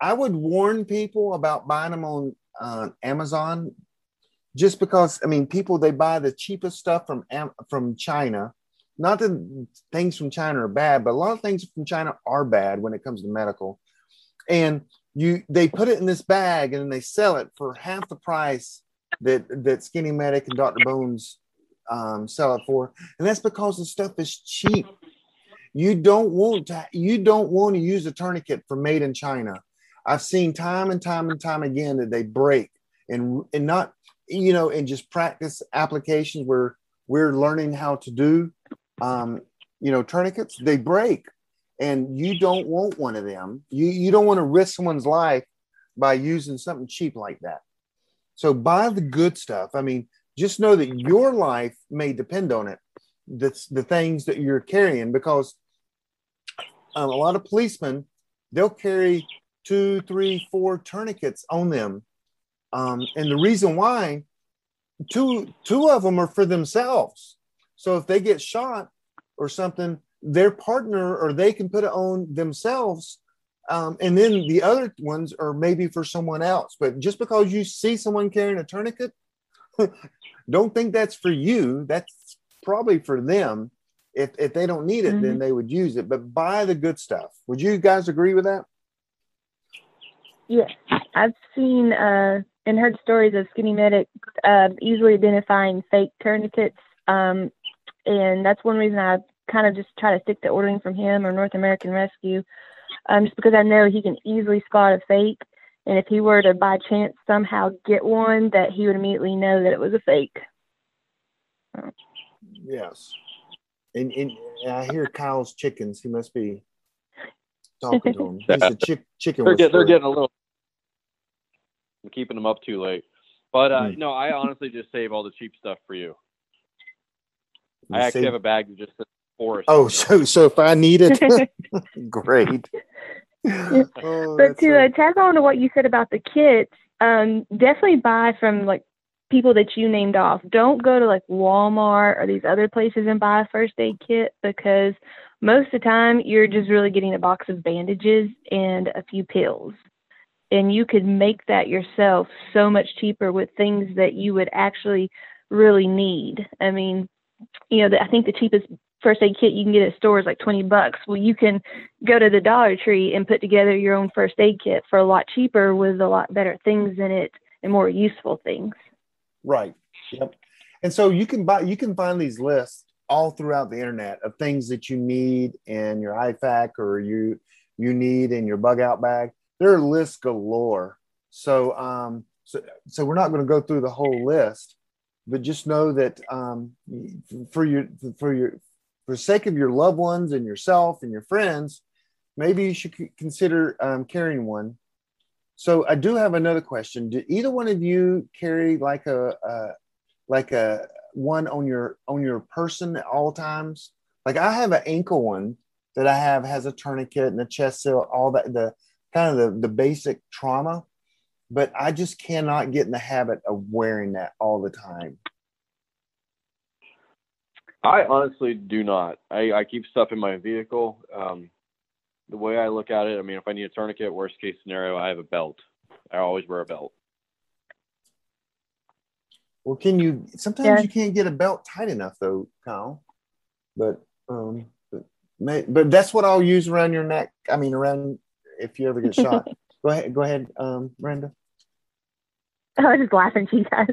I would warn people about buying them on uh, Amazon, just because, I mean, people, they buy the cheapest stuff from from China. Not that things from China are bad, but a lot of things from China are bad when it comes to medical. And you, they put it in this bag and they sell it for half the price that that Skinny Medic and Doctor Bones um, sell it for, and that's because the stuff is cheap. You don't want to, you don't want to use a tourniquet for made in China. I've seen time and time and time again that they break, and and not, you know, and just practice applications where we're learning how to do, um, you know, tourniquets, they break, and you don't want one of them. You, you don't want to risk someone's life by using something cheap like that. So buy the good stuff. I mean, just know that your life may depend on it. That's the things that you're carrying, because um, a lot of policemen, they'll carry two, three, four tourniquets on them. Um, and the reason why, two, two of them are for themselves. So if they get shot or something, their partner, or they can put it on themselves. Um, and then the other ones are maybe for someone else. But just because you see someone carrying a tourniquet, don't think that's for you. That's probably for them. If if they don't need it, mm-hmm. then they would use it. But buy the good stuff. Would you guys agree with that? Yes, I've seen uh, and heard stories of Skinny Medic uh, easily identifying fake tourniquets, um, and that's one reason I kind of just try to stick to ordering from him or North American Rescue, um, just because I know he can easily spot a fake, and if he were to by chance somehow get one, that he would immediately know that it was a fake. So. Yes. And, and I hear Kyle's chickens. He must be talking to him. He's a chick, chicken. They're, get, they're getting a little. I'm keeping them up too late. But uh, mm. no, I honestly just save all the cheap stuff for you. you I actually save? have a bag that just says Forrest. Oh, so so if I need it, great. Oh, but to uh, tag on to what you said about the kits, um, definitely buy from like people that you named off. Don't go to like Walmart or these other places and buy a first aid kit, because most of the time you're just really getting a box of bandages and a few pills. And you could make that yourself so much cheaper with things that you would actually really need. I mean, you know, the, I think the cheapest first aid kit you can get at stores like twenty bucks. Well, you can go to the Dollar Tree and put together your own first aid kit for a lot cheaper with a lot better things in it and more useful things. Right. Yep. And so you can buy, you can find these lists all throughout the internet of things that you need in your I FAC or you, you need in your bug out bag. There are lists galore. So, um, so, so we're not going to go through the whole list, but just know that, um, for your, for your, for sake of your loved ones and yourself and your friends, maybe you should consider um, carrying one. So I do have another question. Do either one of you carry like a, uh, like a one on your, on your person at all times? Like I have an ankle one that I have, has a tourniquet and a chest seal, all that, the kind of the, the basic trauma, but I just cannot get in the habit of wearing that all the time. I honestly do not. I, I keep stuff in my vehicle. Um, The way I look at it, I mean, if I need a tourniquet, worst case scenario, I have a belt. I always wear a belt. Well, can you, sometimes yeah. you can't get a belt tight enough though, Kyle, but, um, but, may, but that's what I'll use around your neck. I mean, around, if you ever get shot, go ahead, go ahead. Um, Miranda. Oh, I was just laughing to you guys.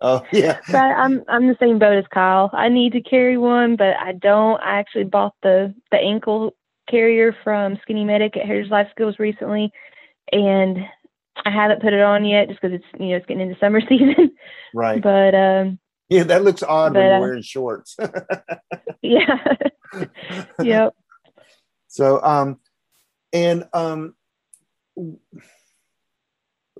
Oh yeah. But I'm I'm the same boat as Kyle. I need to carry one, but I don't. I actually bought the, the ankle carrier from Skinny Medic at Heritage Life Skills recently, and I haven't put it on yet just because it's, you know, it's getting into summer season. Right. But um yeah, that looks odd but, when you're wearing shorts. Yeah. Yep. So um and um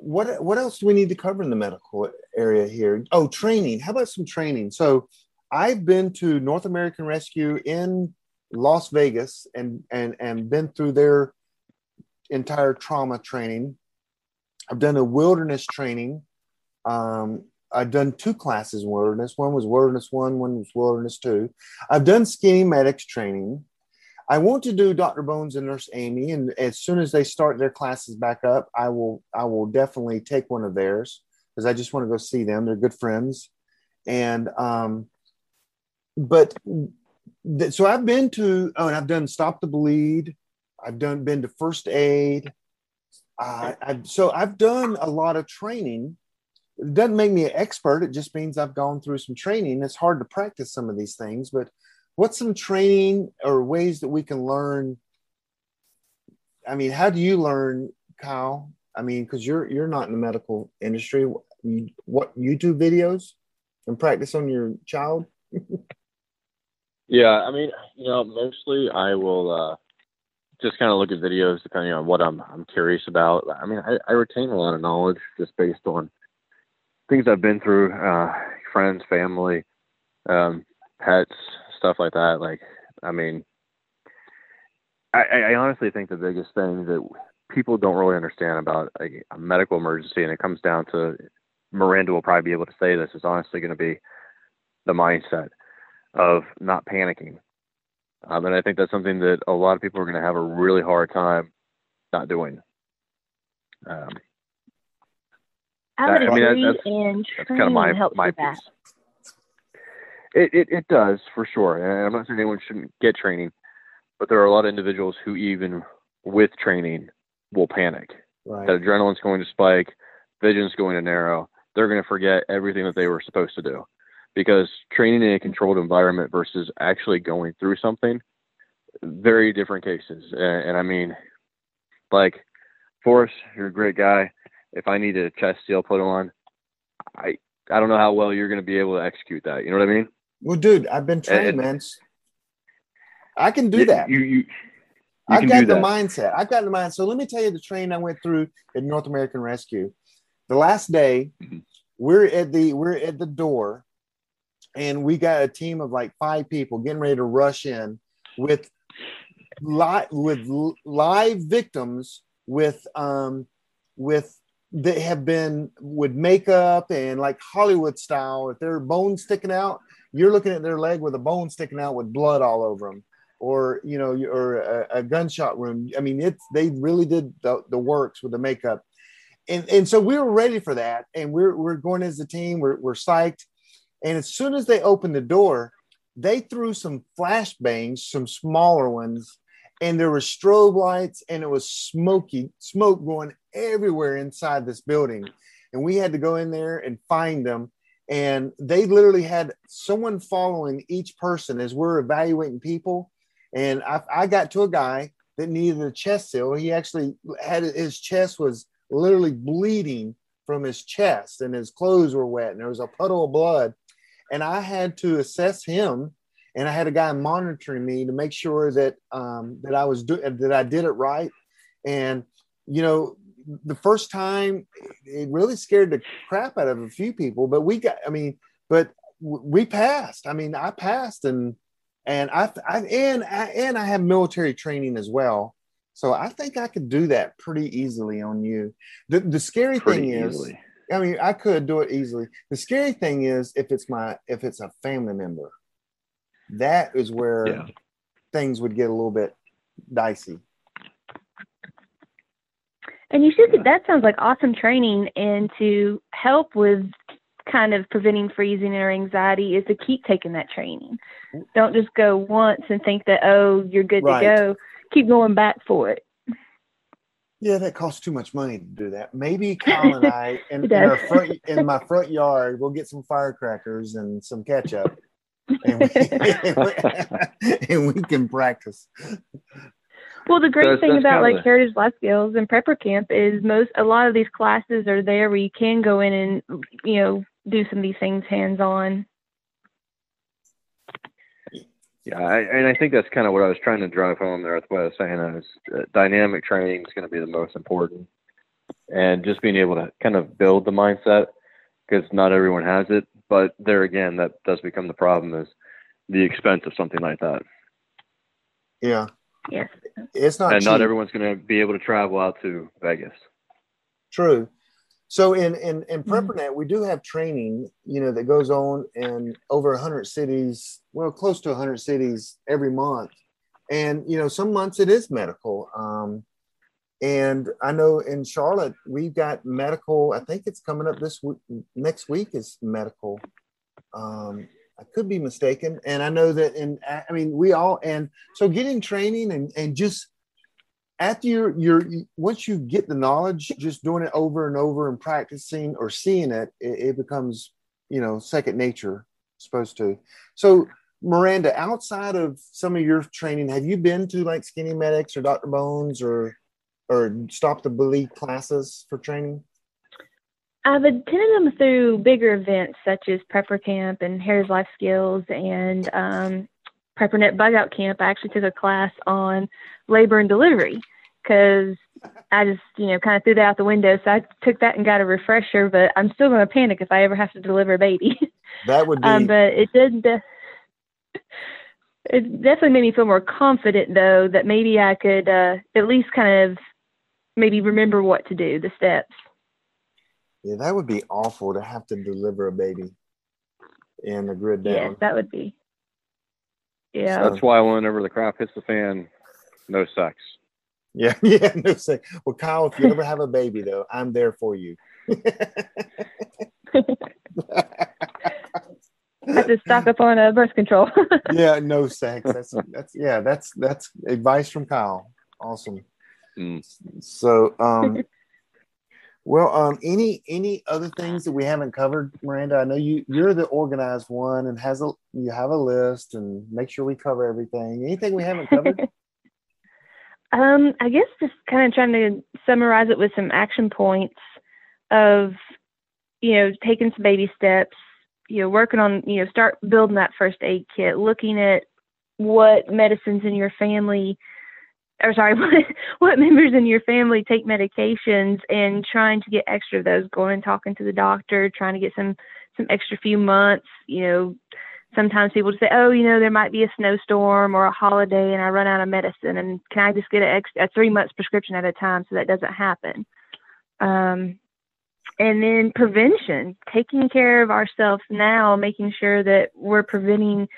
what what else do we need to cover in the medical area here? Oh, training. How about some training? So I've been to North American Rescue in Las Vegas and and and been through their entire trauma training. I've done a wilderness training. Um, I've done two classes in wilderness. One was wilderness one, one was wilderness two. I've done Skinny Medics training. I want to do Doctor Bones and Nurse Amy. And as soon as they start their classes back up, I will, I will definitely take one of theirs because I just want to go see them. They're good friends. And, um, but th- so I've been to, oh, and I've done Stop the Bleed. I've done, been to first aid. Uh, I've, so I've done a lot of training. It doesn't make me an expert. It just means I've gone through some training. It's hard to practice some of these things, but what's some training or ways that we can learn? I mean, how do you learn, Kyle? I mean, because you're you're not in the medical industry. You, what, YouTube videos and practice on your child? Yeah, I mean, you know, mostly I will uh, just kind of look at videos depending on what I'm I'm curious about. I mean, I, I retain a lot of knowledge just based on things I've been through, uh, friends, family, um, pets, stuff like that. Like, I mean, I, I honestly think the biggest thing that people don't really understand about a, a medical emergency, and it comes down to, Miranda will probably be able to say this, is honestly going to be the mindset of not panicking. Um, and I think that's something that a lot of people are going to have a really hard time not doing. Um, I would that, agree, I mean, that, that's, and that's kind of my, my piece. It, it it does, for sure. And I'm not saying anyone shouldn't get training, but there are a lot of individuals who even with training will panic. Right. That adrenaline's going to spike, vision's going to narrow. They're going to forget everything that they were supposed to do, because training in a controlled environment versus actually going through something, very different cases. And, and I mean, like, Forrest, you're a great guy. If I need a chest seal put on, I I don't know how well you're going to be able to execute that. You know what I mean? Well, dude, I've been trained, and, man. I can do you, that. You, you, you I've got the that. mindset. I've got the mindset. So let me tell you the training I went through at North American Rescue. The last day, mm-hmm. we're at the we're at the door, and we got a team of like five people getting ready to rush in with li- with live victims with um with. That have been with makeup and like Hollywood style. If their bone's sticking out, you're looking at their leg with a bone sticking out with blood all over them, or, you know, or a, a gunshot wound. I mean, it's, they really did the, the works with the makeup. And and so we were ready for that. And we're, we're going as a team, we're, we're psyched. And as soon as they opened the door, they threw some flashbangs, some smaller ones, and there were strobe lights, and it was smoky, smoke going everywhere inside this building. And we had to go in there and find them. And they literally had someone following each person as we're evaluating people. And I, I got to a guy that needed a chest seal. He actually had, his chest was literally bleeding from his chest, and his clothes were wet, and there was a puddle of blood. And I had to assess him. And I had a guy monitoring me to make sure that um, that I was do- that I did it right. And, you know, the first time it really scared the crap out of a few people, but we got, I mean, but we passed. I mean, I passed, and and I, I and I and I have military training as well, so I think I could do that pretty easily on you. The the scary pretty thing easily. is, I mean, I could do it easily. The scary thing is if it's my if it's a family member. That is where yeah. things would get a little bit dicey. And you said yeah. that that sounds like awesome training, and to help with kind of preventing freezing or anxiety is to keep taking that training. Don't just go once and think that, oh, you're good right. to go. Keep going back for it. Yeah, that costs too much money to do that. Maybe Kyle and I, in, in, our front, in my front yard, we'll get some firecrackers and some ketchup. and, we, and, we, and we can practice. Well, the great that's, thing that's about like Heritage Life Skills and Prepper Camp is most a lot of these classes are there where you can go in and, you know, do some of these things hands on. Yeah, I, and I think that's kind of what I was trying to drive home there with what I was saying is uh, dynamic training is going to be the most important, and just being able to kind of build the mindset, because not everyone has it. But there again, that does become the problem, is the expense of something like that. Yeah. Yeah. It's not And cheap. Not everyone's going to be able to travel out to Vegas. True. So in, in, in PrepperNet, we do have training, you know, that goes on in over one hundred cities, well, close to one hundred cities every month. And, you know, some months it is medical. Um, and I know in Charlotte, we've got medical, I think it's coming up this week, next week is medical. Um, I could be mistaken. And I know that in, I mean, we all, and so getting training and, and just, after you're, you're, once you get the knowledge, just doing it over and over and practicing or seeing it, it, it becomes, you know, second nature, supposed to. So, Miranda, outside of some of your training, have you been to like Skinny Medics or Doctor Bones or, or Stop the Bleed classes for training? I've attended them through bigger events such as Prepper Camp and Heritage Life Skills and, um, PrepperNet Bug Out Camp. I actually took a class on labor and delivery because I just, you know, kind of threw that out the window. So I took that and got a refresher, but I'm still going to panic if I ever have to deliver a baby. That would be. Um, but it did. De- it definitely made me feel more confident, though, that maybe I could uh, at least kind of maybe remember what to do, the steps. Yeah, that would be awful to have to deliver a baby in a grid down. Yeah, that would be. Yeah, so that's why whenever the crap hits the fan, no sex. Yeah, yeah, no sex. Well, Kyle, if you ever have a baby, though, I'm there for you. I have to stock up on uh, birth control. Yeah, no sex. That's that's yeah, that's that's advice from Kyle. Awesome. Mm. So, um, well, um, any any other things that we haven't covered, Miranda? I know you you're the organized one and has a you have a list and make sure we cover everything. Anything we haven't covered? um, I guess just kind of trying to summarize it with some action points of, you know, taking some baby steps, you know, working on, you know, start building that first aid kit, looking at what medicines in your family. Or sorry, what, what members in your family take medications and trying to get extra of those, going and talking to the doctor, trying to get some, some extra few months. You know, sometimes people just say, oh, you know, there might be a snowstorm or a holiday and I run out of medicine. And can I just get an extra, a three months prescription at a time so that doesn't happen? Um, and then prevention, taking care of ourselves now, making sure that we're preventing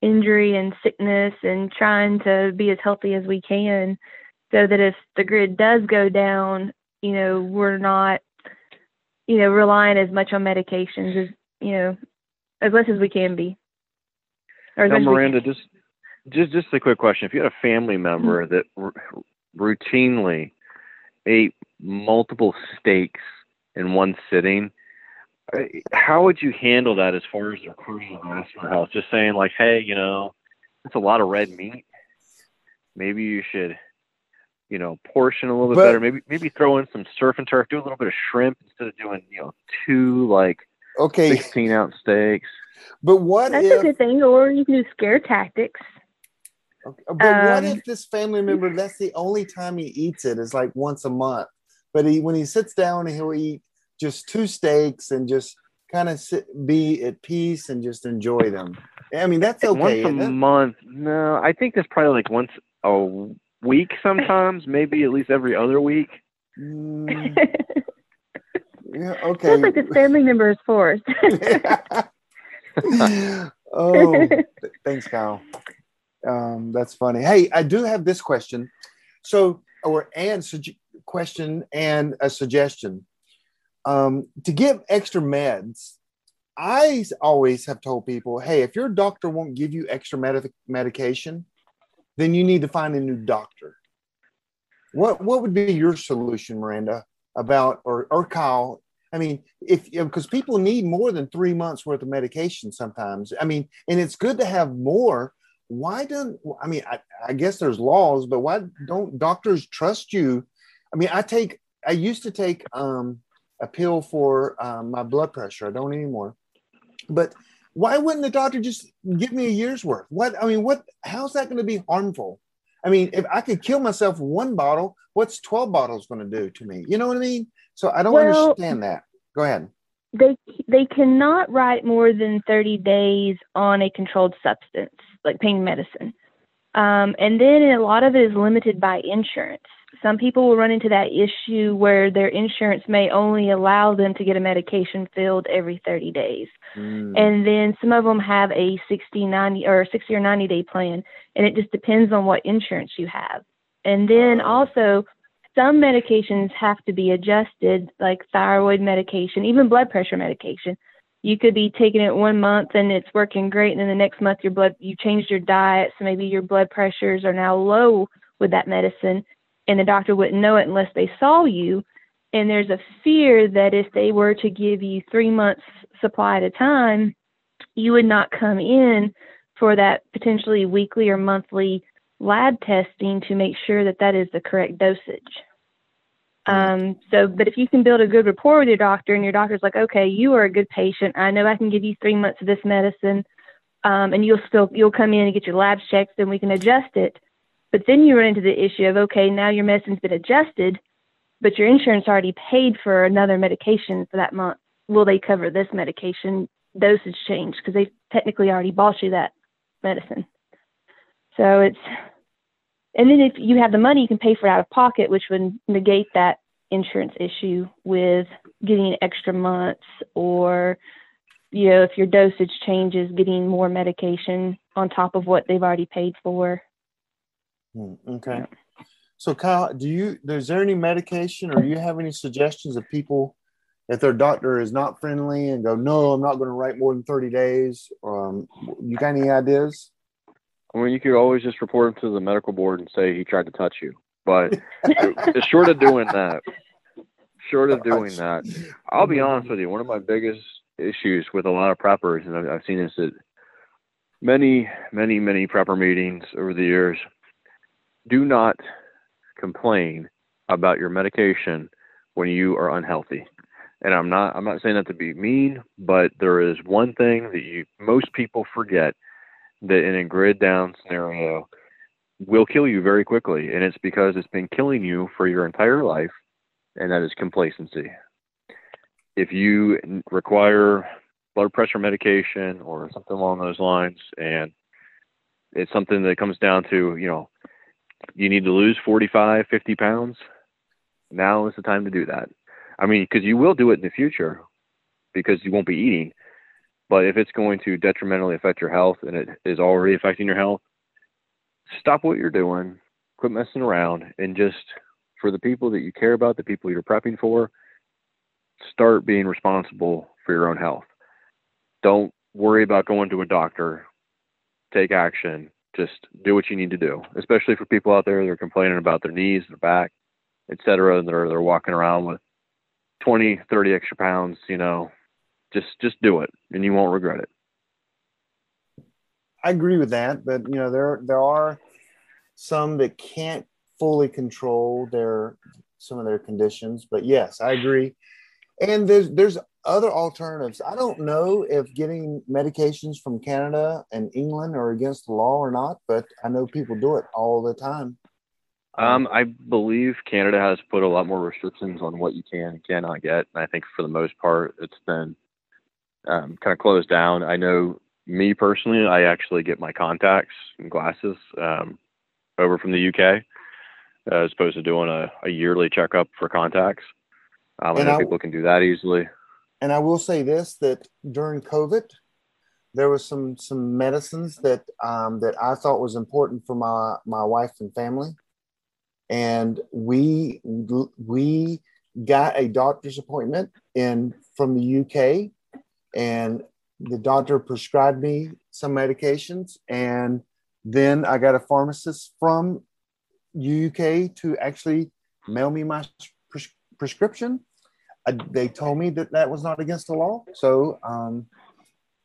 injury and sickness and trying to be as healthy as we can so that if the grid does go down, you know, we're not, you know, relying as much on medications as, you know, as less as we can be. Or now, Miranda, can. just just just a quick question. If you had a family member mm-hmm. that r- routinely ate multiple steaks in one sitting, how would you handle that as far as their personal investment health? Just saying like, hey, you know, it's a lot of red meat. Maybe you should, you know, portion a little bit but, better. Maybe maybe throw in some surf and turf, do a little bit of shrimp instead of doing, you know, two like okay. sixteen ounce steaks. But what That's if, a good thing, or you can do scare tactics. Okay. But um, what if this family member, that's the only time he eats it is like once a month. But he, when he sits down and he'll eat just two steaks and just kind of sit, be at peace and just enjoy them. I mean, that's okay. Once a month. No, I think that's probably like once a week sometimes, maybe at least every other week. Mm. Yeah, okay. Sounds like the family member is forced. Oh, th- thanks, Kyle. Um, that's funny. Hey, I do have this question. So, or and su- question and a suggestion. Um, to give extra meds, I always have told people, hey, if your doctor won't give you extra med- medication, then you need to find a new doctor. What what would be your solution, Miranda, about, or, or Kyle? I mean, if because people need more than three months worth of medication sometimes. I mean, and it's good to have more. Why don't, I mean, I, I guess there's laws, but why don't doctors trust you? I mean, I take, I used to take, um, a pill for um, my blood pressure. I don't anymore. But why wouldn't the doctor just give me a year's worth? What I mean, what? How's that going to be harmful? I mean, if I could kill myself with one bottle, what's twelve bottles going to do to me? You know what I mean? So I don't well, understand that. Go ahead. They they cannot write more than thirty days on a controlled substance like pain medicine. Um, and then a lot of it is limited by insurance. Some people will run into that issue where their insurance may only allow them to get a medication filled every thirty days. Mm. And then some of them have a sixty, ninety, or sixty or ninety day plan, and it just depends on what insurance you have. And then also some medications have to be adjusted, like thyroid medication, even blood pressure medication. You could be taking it one month and it's working great, and then the next month your blood, you changed your diet, so maybe your blood pressures are now low with that medicine, and the doctor wouldn't know it unless they saw you. And there's a fear that if they were to give you three months supply at a time, you would not come in for that potentially weekly or monthly lab testing to make sure that that is the correct dosage. Um, so, but if you can build a good rapport with your doctor, and your doctor's like, okay, you are a good patient. I know I can give you three months of this medicine, um, and you'll still, you'll come in and get your labs checked, then we can adjust it. But then you run into the issue of, okay, now your medicine's been adjusted, but your insurance already paid for another medication for that month. Will they cover this medication dosage change? Because they technically already bought you that medicine. So it's, and then if you have the money, you can pay for it out of pocket, which would negate that insurance issue with getting extra months, or, you know, if your dosage changes, getting more medication on top of what they've already paid for. Okay. So Kyle, do you, is there any medication, or do you have any suggestions of people if their doctor is not friendly and go, no, I'm not going to write more than thirty days? Um, you got any ideas? I mean, you could always just report him to the medical board and say he tried to touch you. But short of doing that, short of doing that, I'll be honest with you. One of my biggest issues with a lot of preppers, and I've seen this at many, many, many prepper meetings over the years, do not complain about your medication when you are unhealthy. And I'm not, I'm not saying that to be mean, but there is one thing that you, most people forget, that in a grid down scenario will kill you very quickly. And it's because it's been killing you for your entire life. And that is complacency. If you require blood pressure medication or something along those lines, and it's something that comes down to, you know, you need to lose forty-five, fifty pounds. Now is the time to do that. I mean, because you will do it in the future because you won't be eating. But if it's going to detrimentally affect your health, and it is already affecting your health, stop what you're doing, quit messing around, and just for the people that you care about, the people you're prepping for, start being responsible for your own health. Don't worry about going to a doctor. Take action. Just do what you need to do, especially for people out there that are complaining about their knees, their back, et cetera, and they're, they're walking around with twenty, thirty extra pounds, you know. Just just do it, and you won't regret it. I agree with that, but you know there there are some that can't fully control their some of their conditions. But yes, I agree. And there's there's other alternatives. I don't know if getting medications from Canada and England are against the law or not, but I know people do it all the time. Um, I believe Canada has put a lot more restrictions on what you can and cannot get, and I think for the most part it's been Um, kind of closed down. I know me personally, I actually get my contacts and glasses um, over from the U K uh, as opposed to doing a, a yearly checkup for contacts. Um, I know I, people can do that easily. And I will say this, that during COVID, there was some some medicines that um, that I thought was important for my my wife and family, and we we got a doctor's appointment in from the U K. And the doctor prescribed me some medications, and then I got a pharmacist from U K to actually mail me my pres- prescription. I, they told me that that was not against the law. So, um,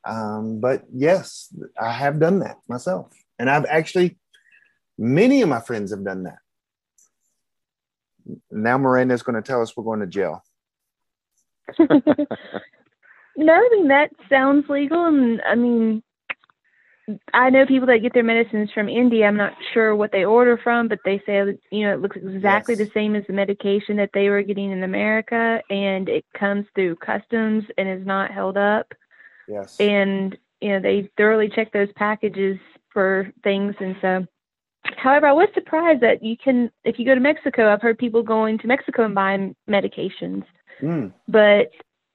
um, but yes, I have done that myself, and I've actually many of my friends have done that. Now Miranda is going to tell us we're going to jail. No, I mean, that sounds legal. And I mean, I know people that get their medicines from India. I'm not sure what they order from, but they say, you know, it looks exactly yes. the same as the medication that they were getting in America, and it comes through customs and is not held up. Yes. And, you know, they thoroughly check those packages for things. And so However, I was surprised that you can, if you go to Mexico, I've heard people going to Mexico and buying medications. Mm. But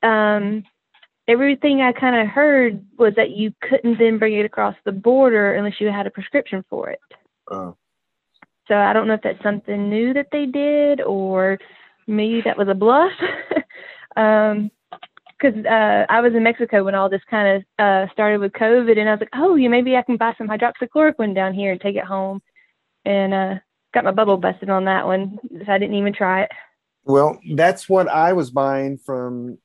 um, everything I kind of heard was that you couldn't then bring it across the border unless you had a prescription for it. Oh. So I don't know if that's something new that they did, or maybe that was a bluff. um, Because uh, I was in Mexico when all this kind of uh, started with COVID, and I was like, oh, yeah, maybe I can buy some hydroxychloroquine down here and take it home. And uh, got my bubble busted on that one. So I didn't even try it. Well, that's what I was buying from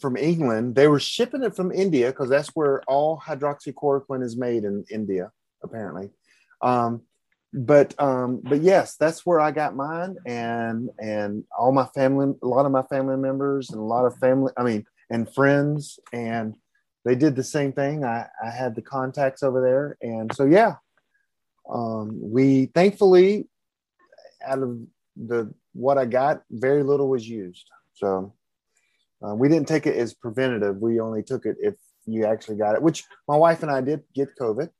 from England. They were shipping it from India because that's where all hydroxychloroquine is made, in India, apparently. Um, but um, but yes, that's where I got mine, and and all my family, a lot of my family members, and a lot of family. I mean. and friends, and they did the same thing. I, I had the contacts over there. And so, yeah, um, we thankfully, out of the, what I got, very little was used. So uh, we didn't take it as preventative. We only took it if you actually got it, which my wife and I did get COVID,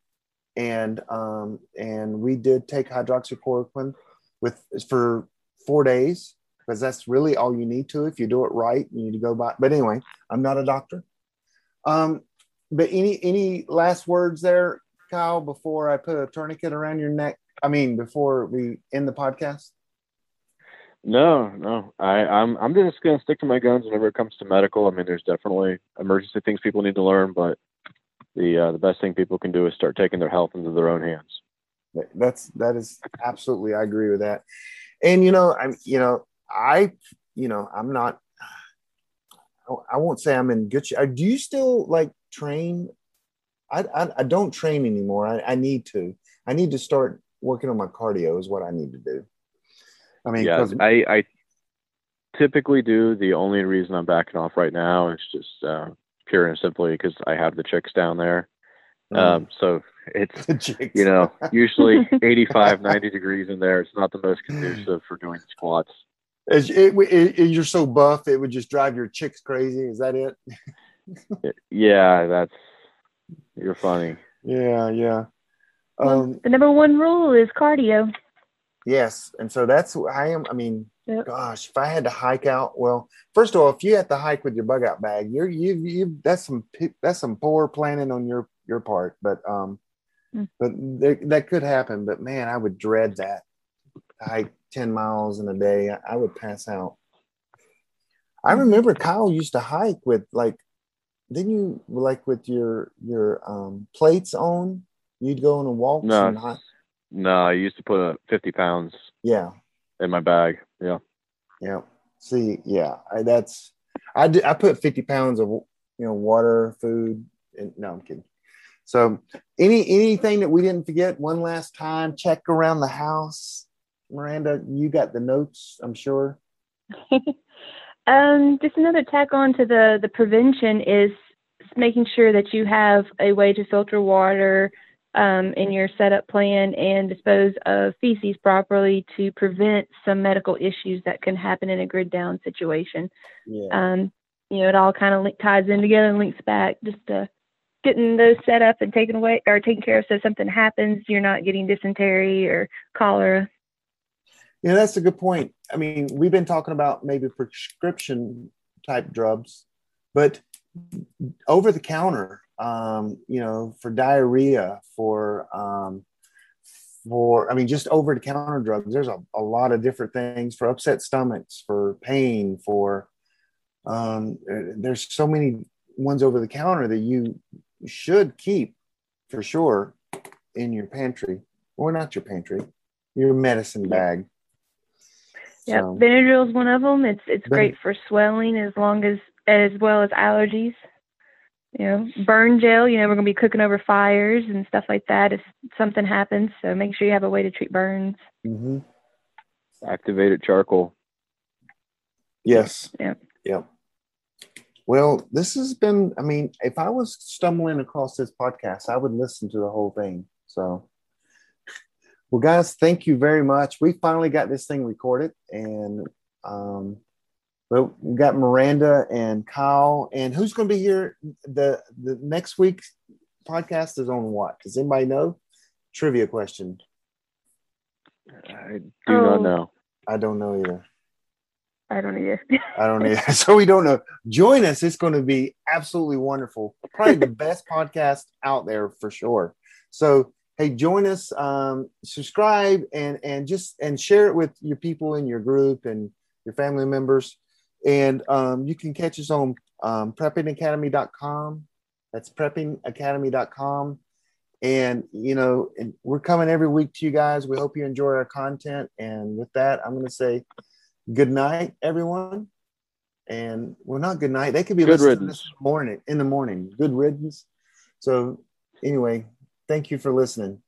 and, um, and we did take hydroxychloroquine with for four days. Because that's really all you need to, if you do it right, you need to go by. But anyway, I'm not a doctor. Um, but any any last words there, Kyle, before I put a tourniquet around your neck? I mean, before we end the podcast? No, no. I, I'm I'm just going to stick to my guns whenever it comes to medical. I mean, there's definitely emergency things people need to learn, but the uh, the best thing people can do is start taking their health into their own hands. That's that is absolutely. I agree with that. And you know, I'm you know. I, you know, I'm not, I won't say I'm in good shape. Do you still like train? I, I, I don't train anymore. I, I need to, I need to start working on my cardio is what I need to do. I mean, yeah, I, I typically do. The only reason I'm backing off right now is just uh, pure and simply because I have the chicks down there. Mm. Um, so it's, you know, usually eighty-five, ninety degrees in there. It's not the most conducive for doing squats. It, it, it, you're so buff, it would just drive your chicks crazy. Is that it? Yeah, that's, you're funny. Yeah, yeah. Well, um, the number one rule is cardio. Yes, and so that's I am. I mean, yep. Gosh, if I had to hike out, well, first of all, if you have to hike with your bug out bag, you're you you that's some that's some poor planning on your your part. But um, mm. but there, that could happen. But man, I would dread that hike. ten miles in a day, I would pass out. I remember Kyle used to hike with like, didn't you like with your, your um, plates on, you'd go on a walk? No, and hike. No, I used to put a fifty pounds yeah. in my bag. Yeah. Yeah. See, yeah, I, that's, I did, I put fifty pounds of, you know, water, food, and no, I'm kidding. So any, anything that we didn't forget, one last time, check around the house. Miranda, you got the notes, I'm sure. um, just another tack on to the, the prevention is making sure that you have a way to filter water um, in your setup plan and dispose of feces properly to prevent some medical issues that can happen in a grid down situation. Yeah. Um, you know, it all kind of ties in together and links back. Just uh, getting those set up and taken away or taken care of so something happens, you're not getting dysentery or cholera. Yeah, that's a good point. I mean, we've been talking about maybe prescription type drugs, but over the counter, um, you know, for diarrhea, for, um, for I mean, just over the counter drugs, there's a, a lot of different things for upset stomachs, for pain, for um, there's so many ones over the counter that you should keep for sure in your pantry, or not your pantry, your medicine bag. Yeah, so, Benadryl is one of them. It's it's great for swelling as long as as well as allergies. You know, burn gel. You know, we're going to be cooking over fires and stuff like that if something happens. So make sure you have a way to treat burns. Mm-hmm. Activated charcoal. Yes. Yeah. Yeah. Well, this has been. I mean, if I was stumbling across this podcast, I would listen to the whole thing. So. Well, guys, thank you very much. We finally got this thing recorded, and um, well, we got Miranda and Kyle. And who's going to be here? The the next week's podcast is on what? Does anybody know? Trivia question. I do oh. not know. I don't know either. I don't either. I don't either. So we don't know. Join us. It's going to be absolutely wonderful. Probably the best podcast out there for sure. So, hey, join us, um, subscribe, and, and just, and share it with your people in your group and your family members. And um, you can catch us on um, prepping academy dot com. That's prepping academy dot com. And, you know, and we're coming every week to you guys. We hope you enjoy our content. And with that, I'm going to say good night, everyone. And well, not good night. They could be good listening riddance. This morning, in the morning. Good riddance. So anyway, thank you for listening.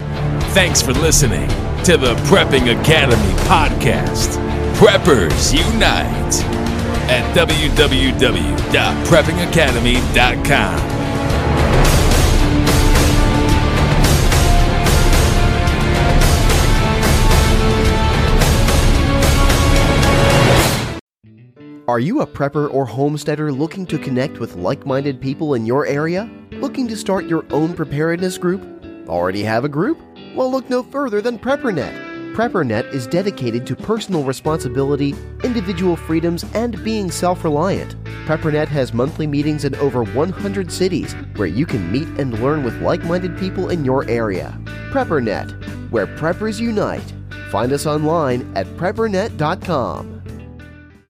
Thanks for listening to the Prepping Academy podcast. Preppers unite at w w w dot prepping academy dot com. Are you a prepper or homesteader looking to connect with like-minded people in your area? Looking to start your own preparedness group? Already have a group? Well, look no further than PrepperNet. PrepperNet is dedicated to personal responsibility, individual freedoms, and being self-reliant. PrepperNet has monthly meetings in over one hundred cities where you can meet and learn with like-minded people in your area. PrepperNet, where preppers unite. Find us online at prepper net dot com.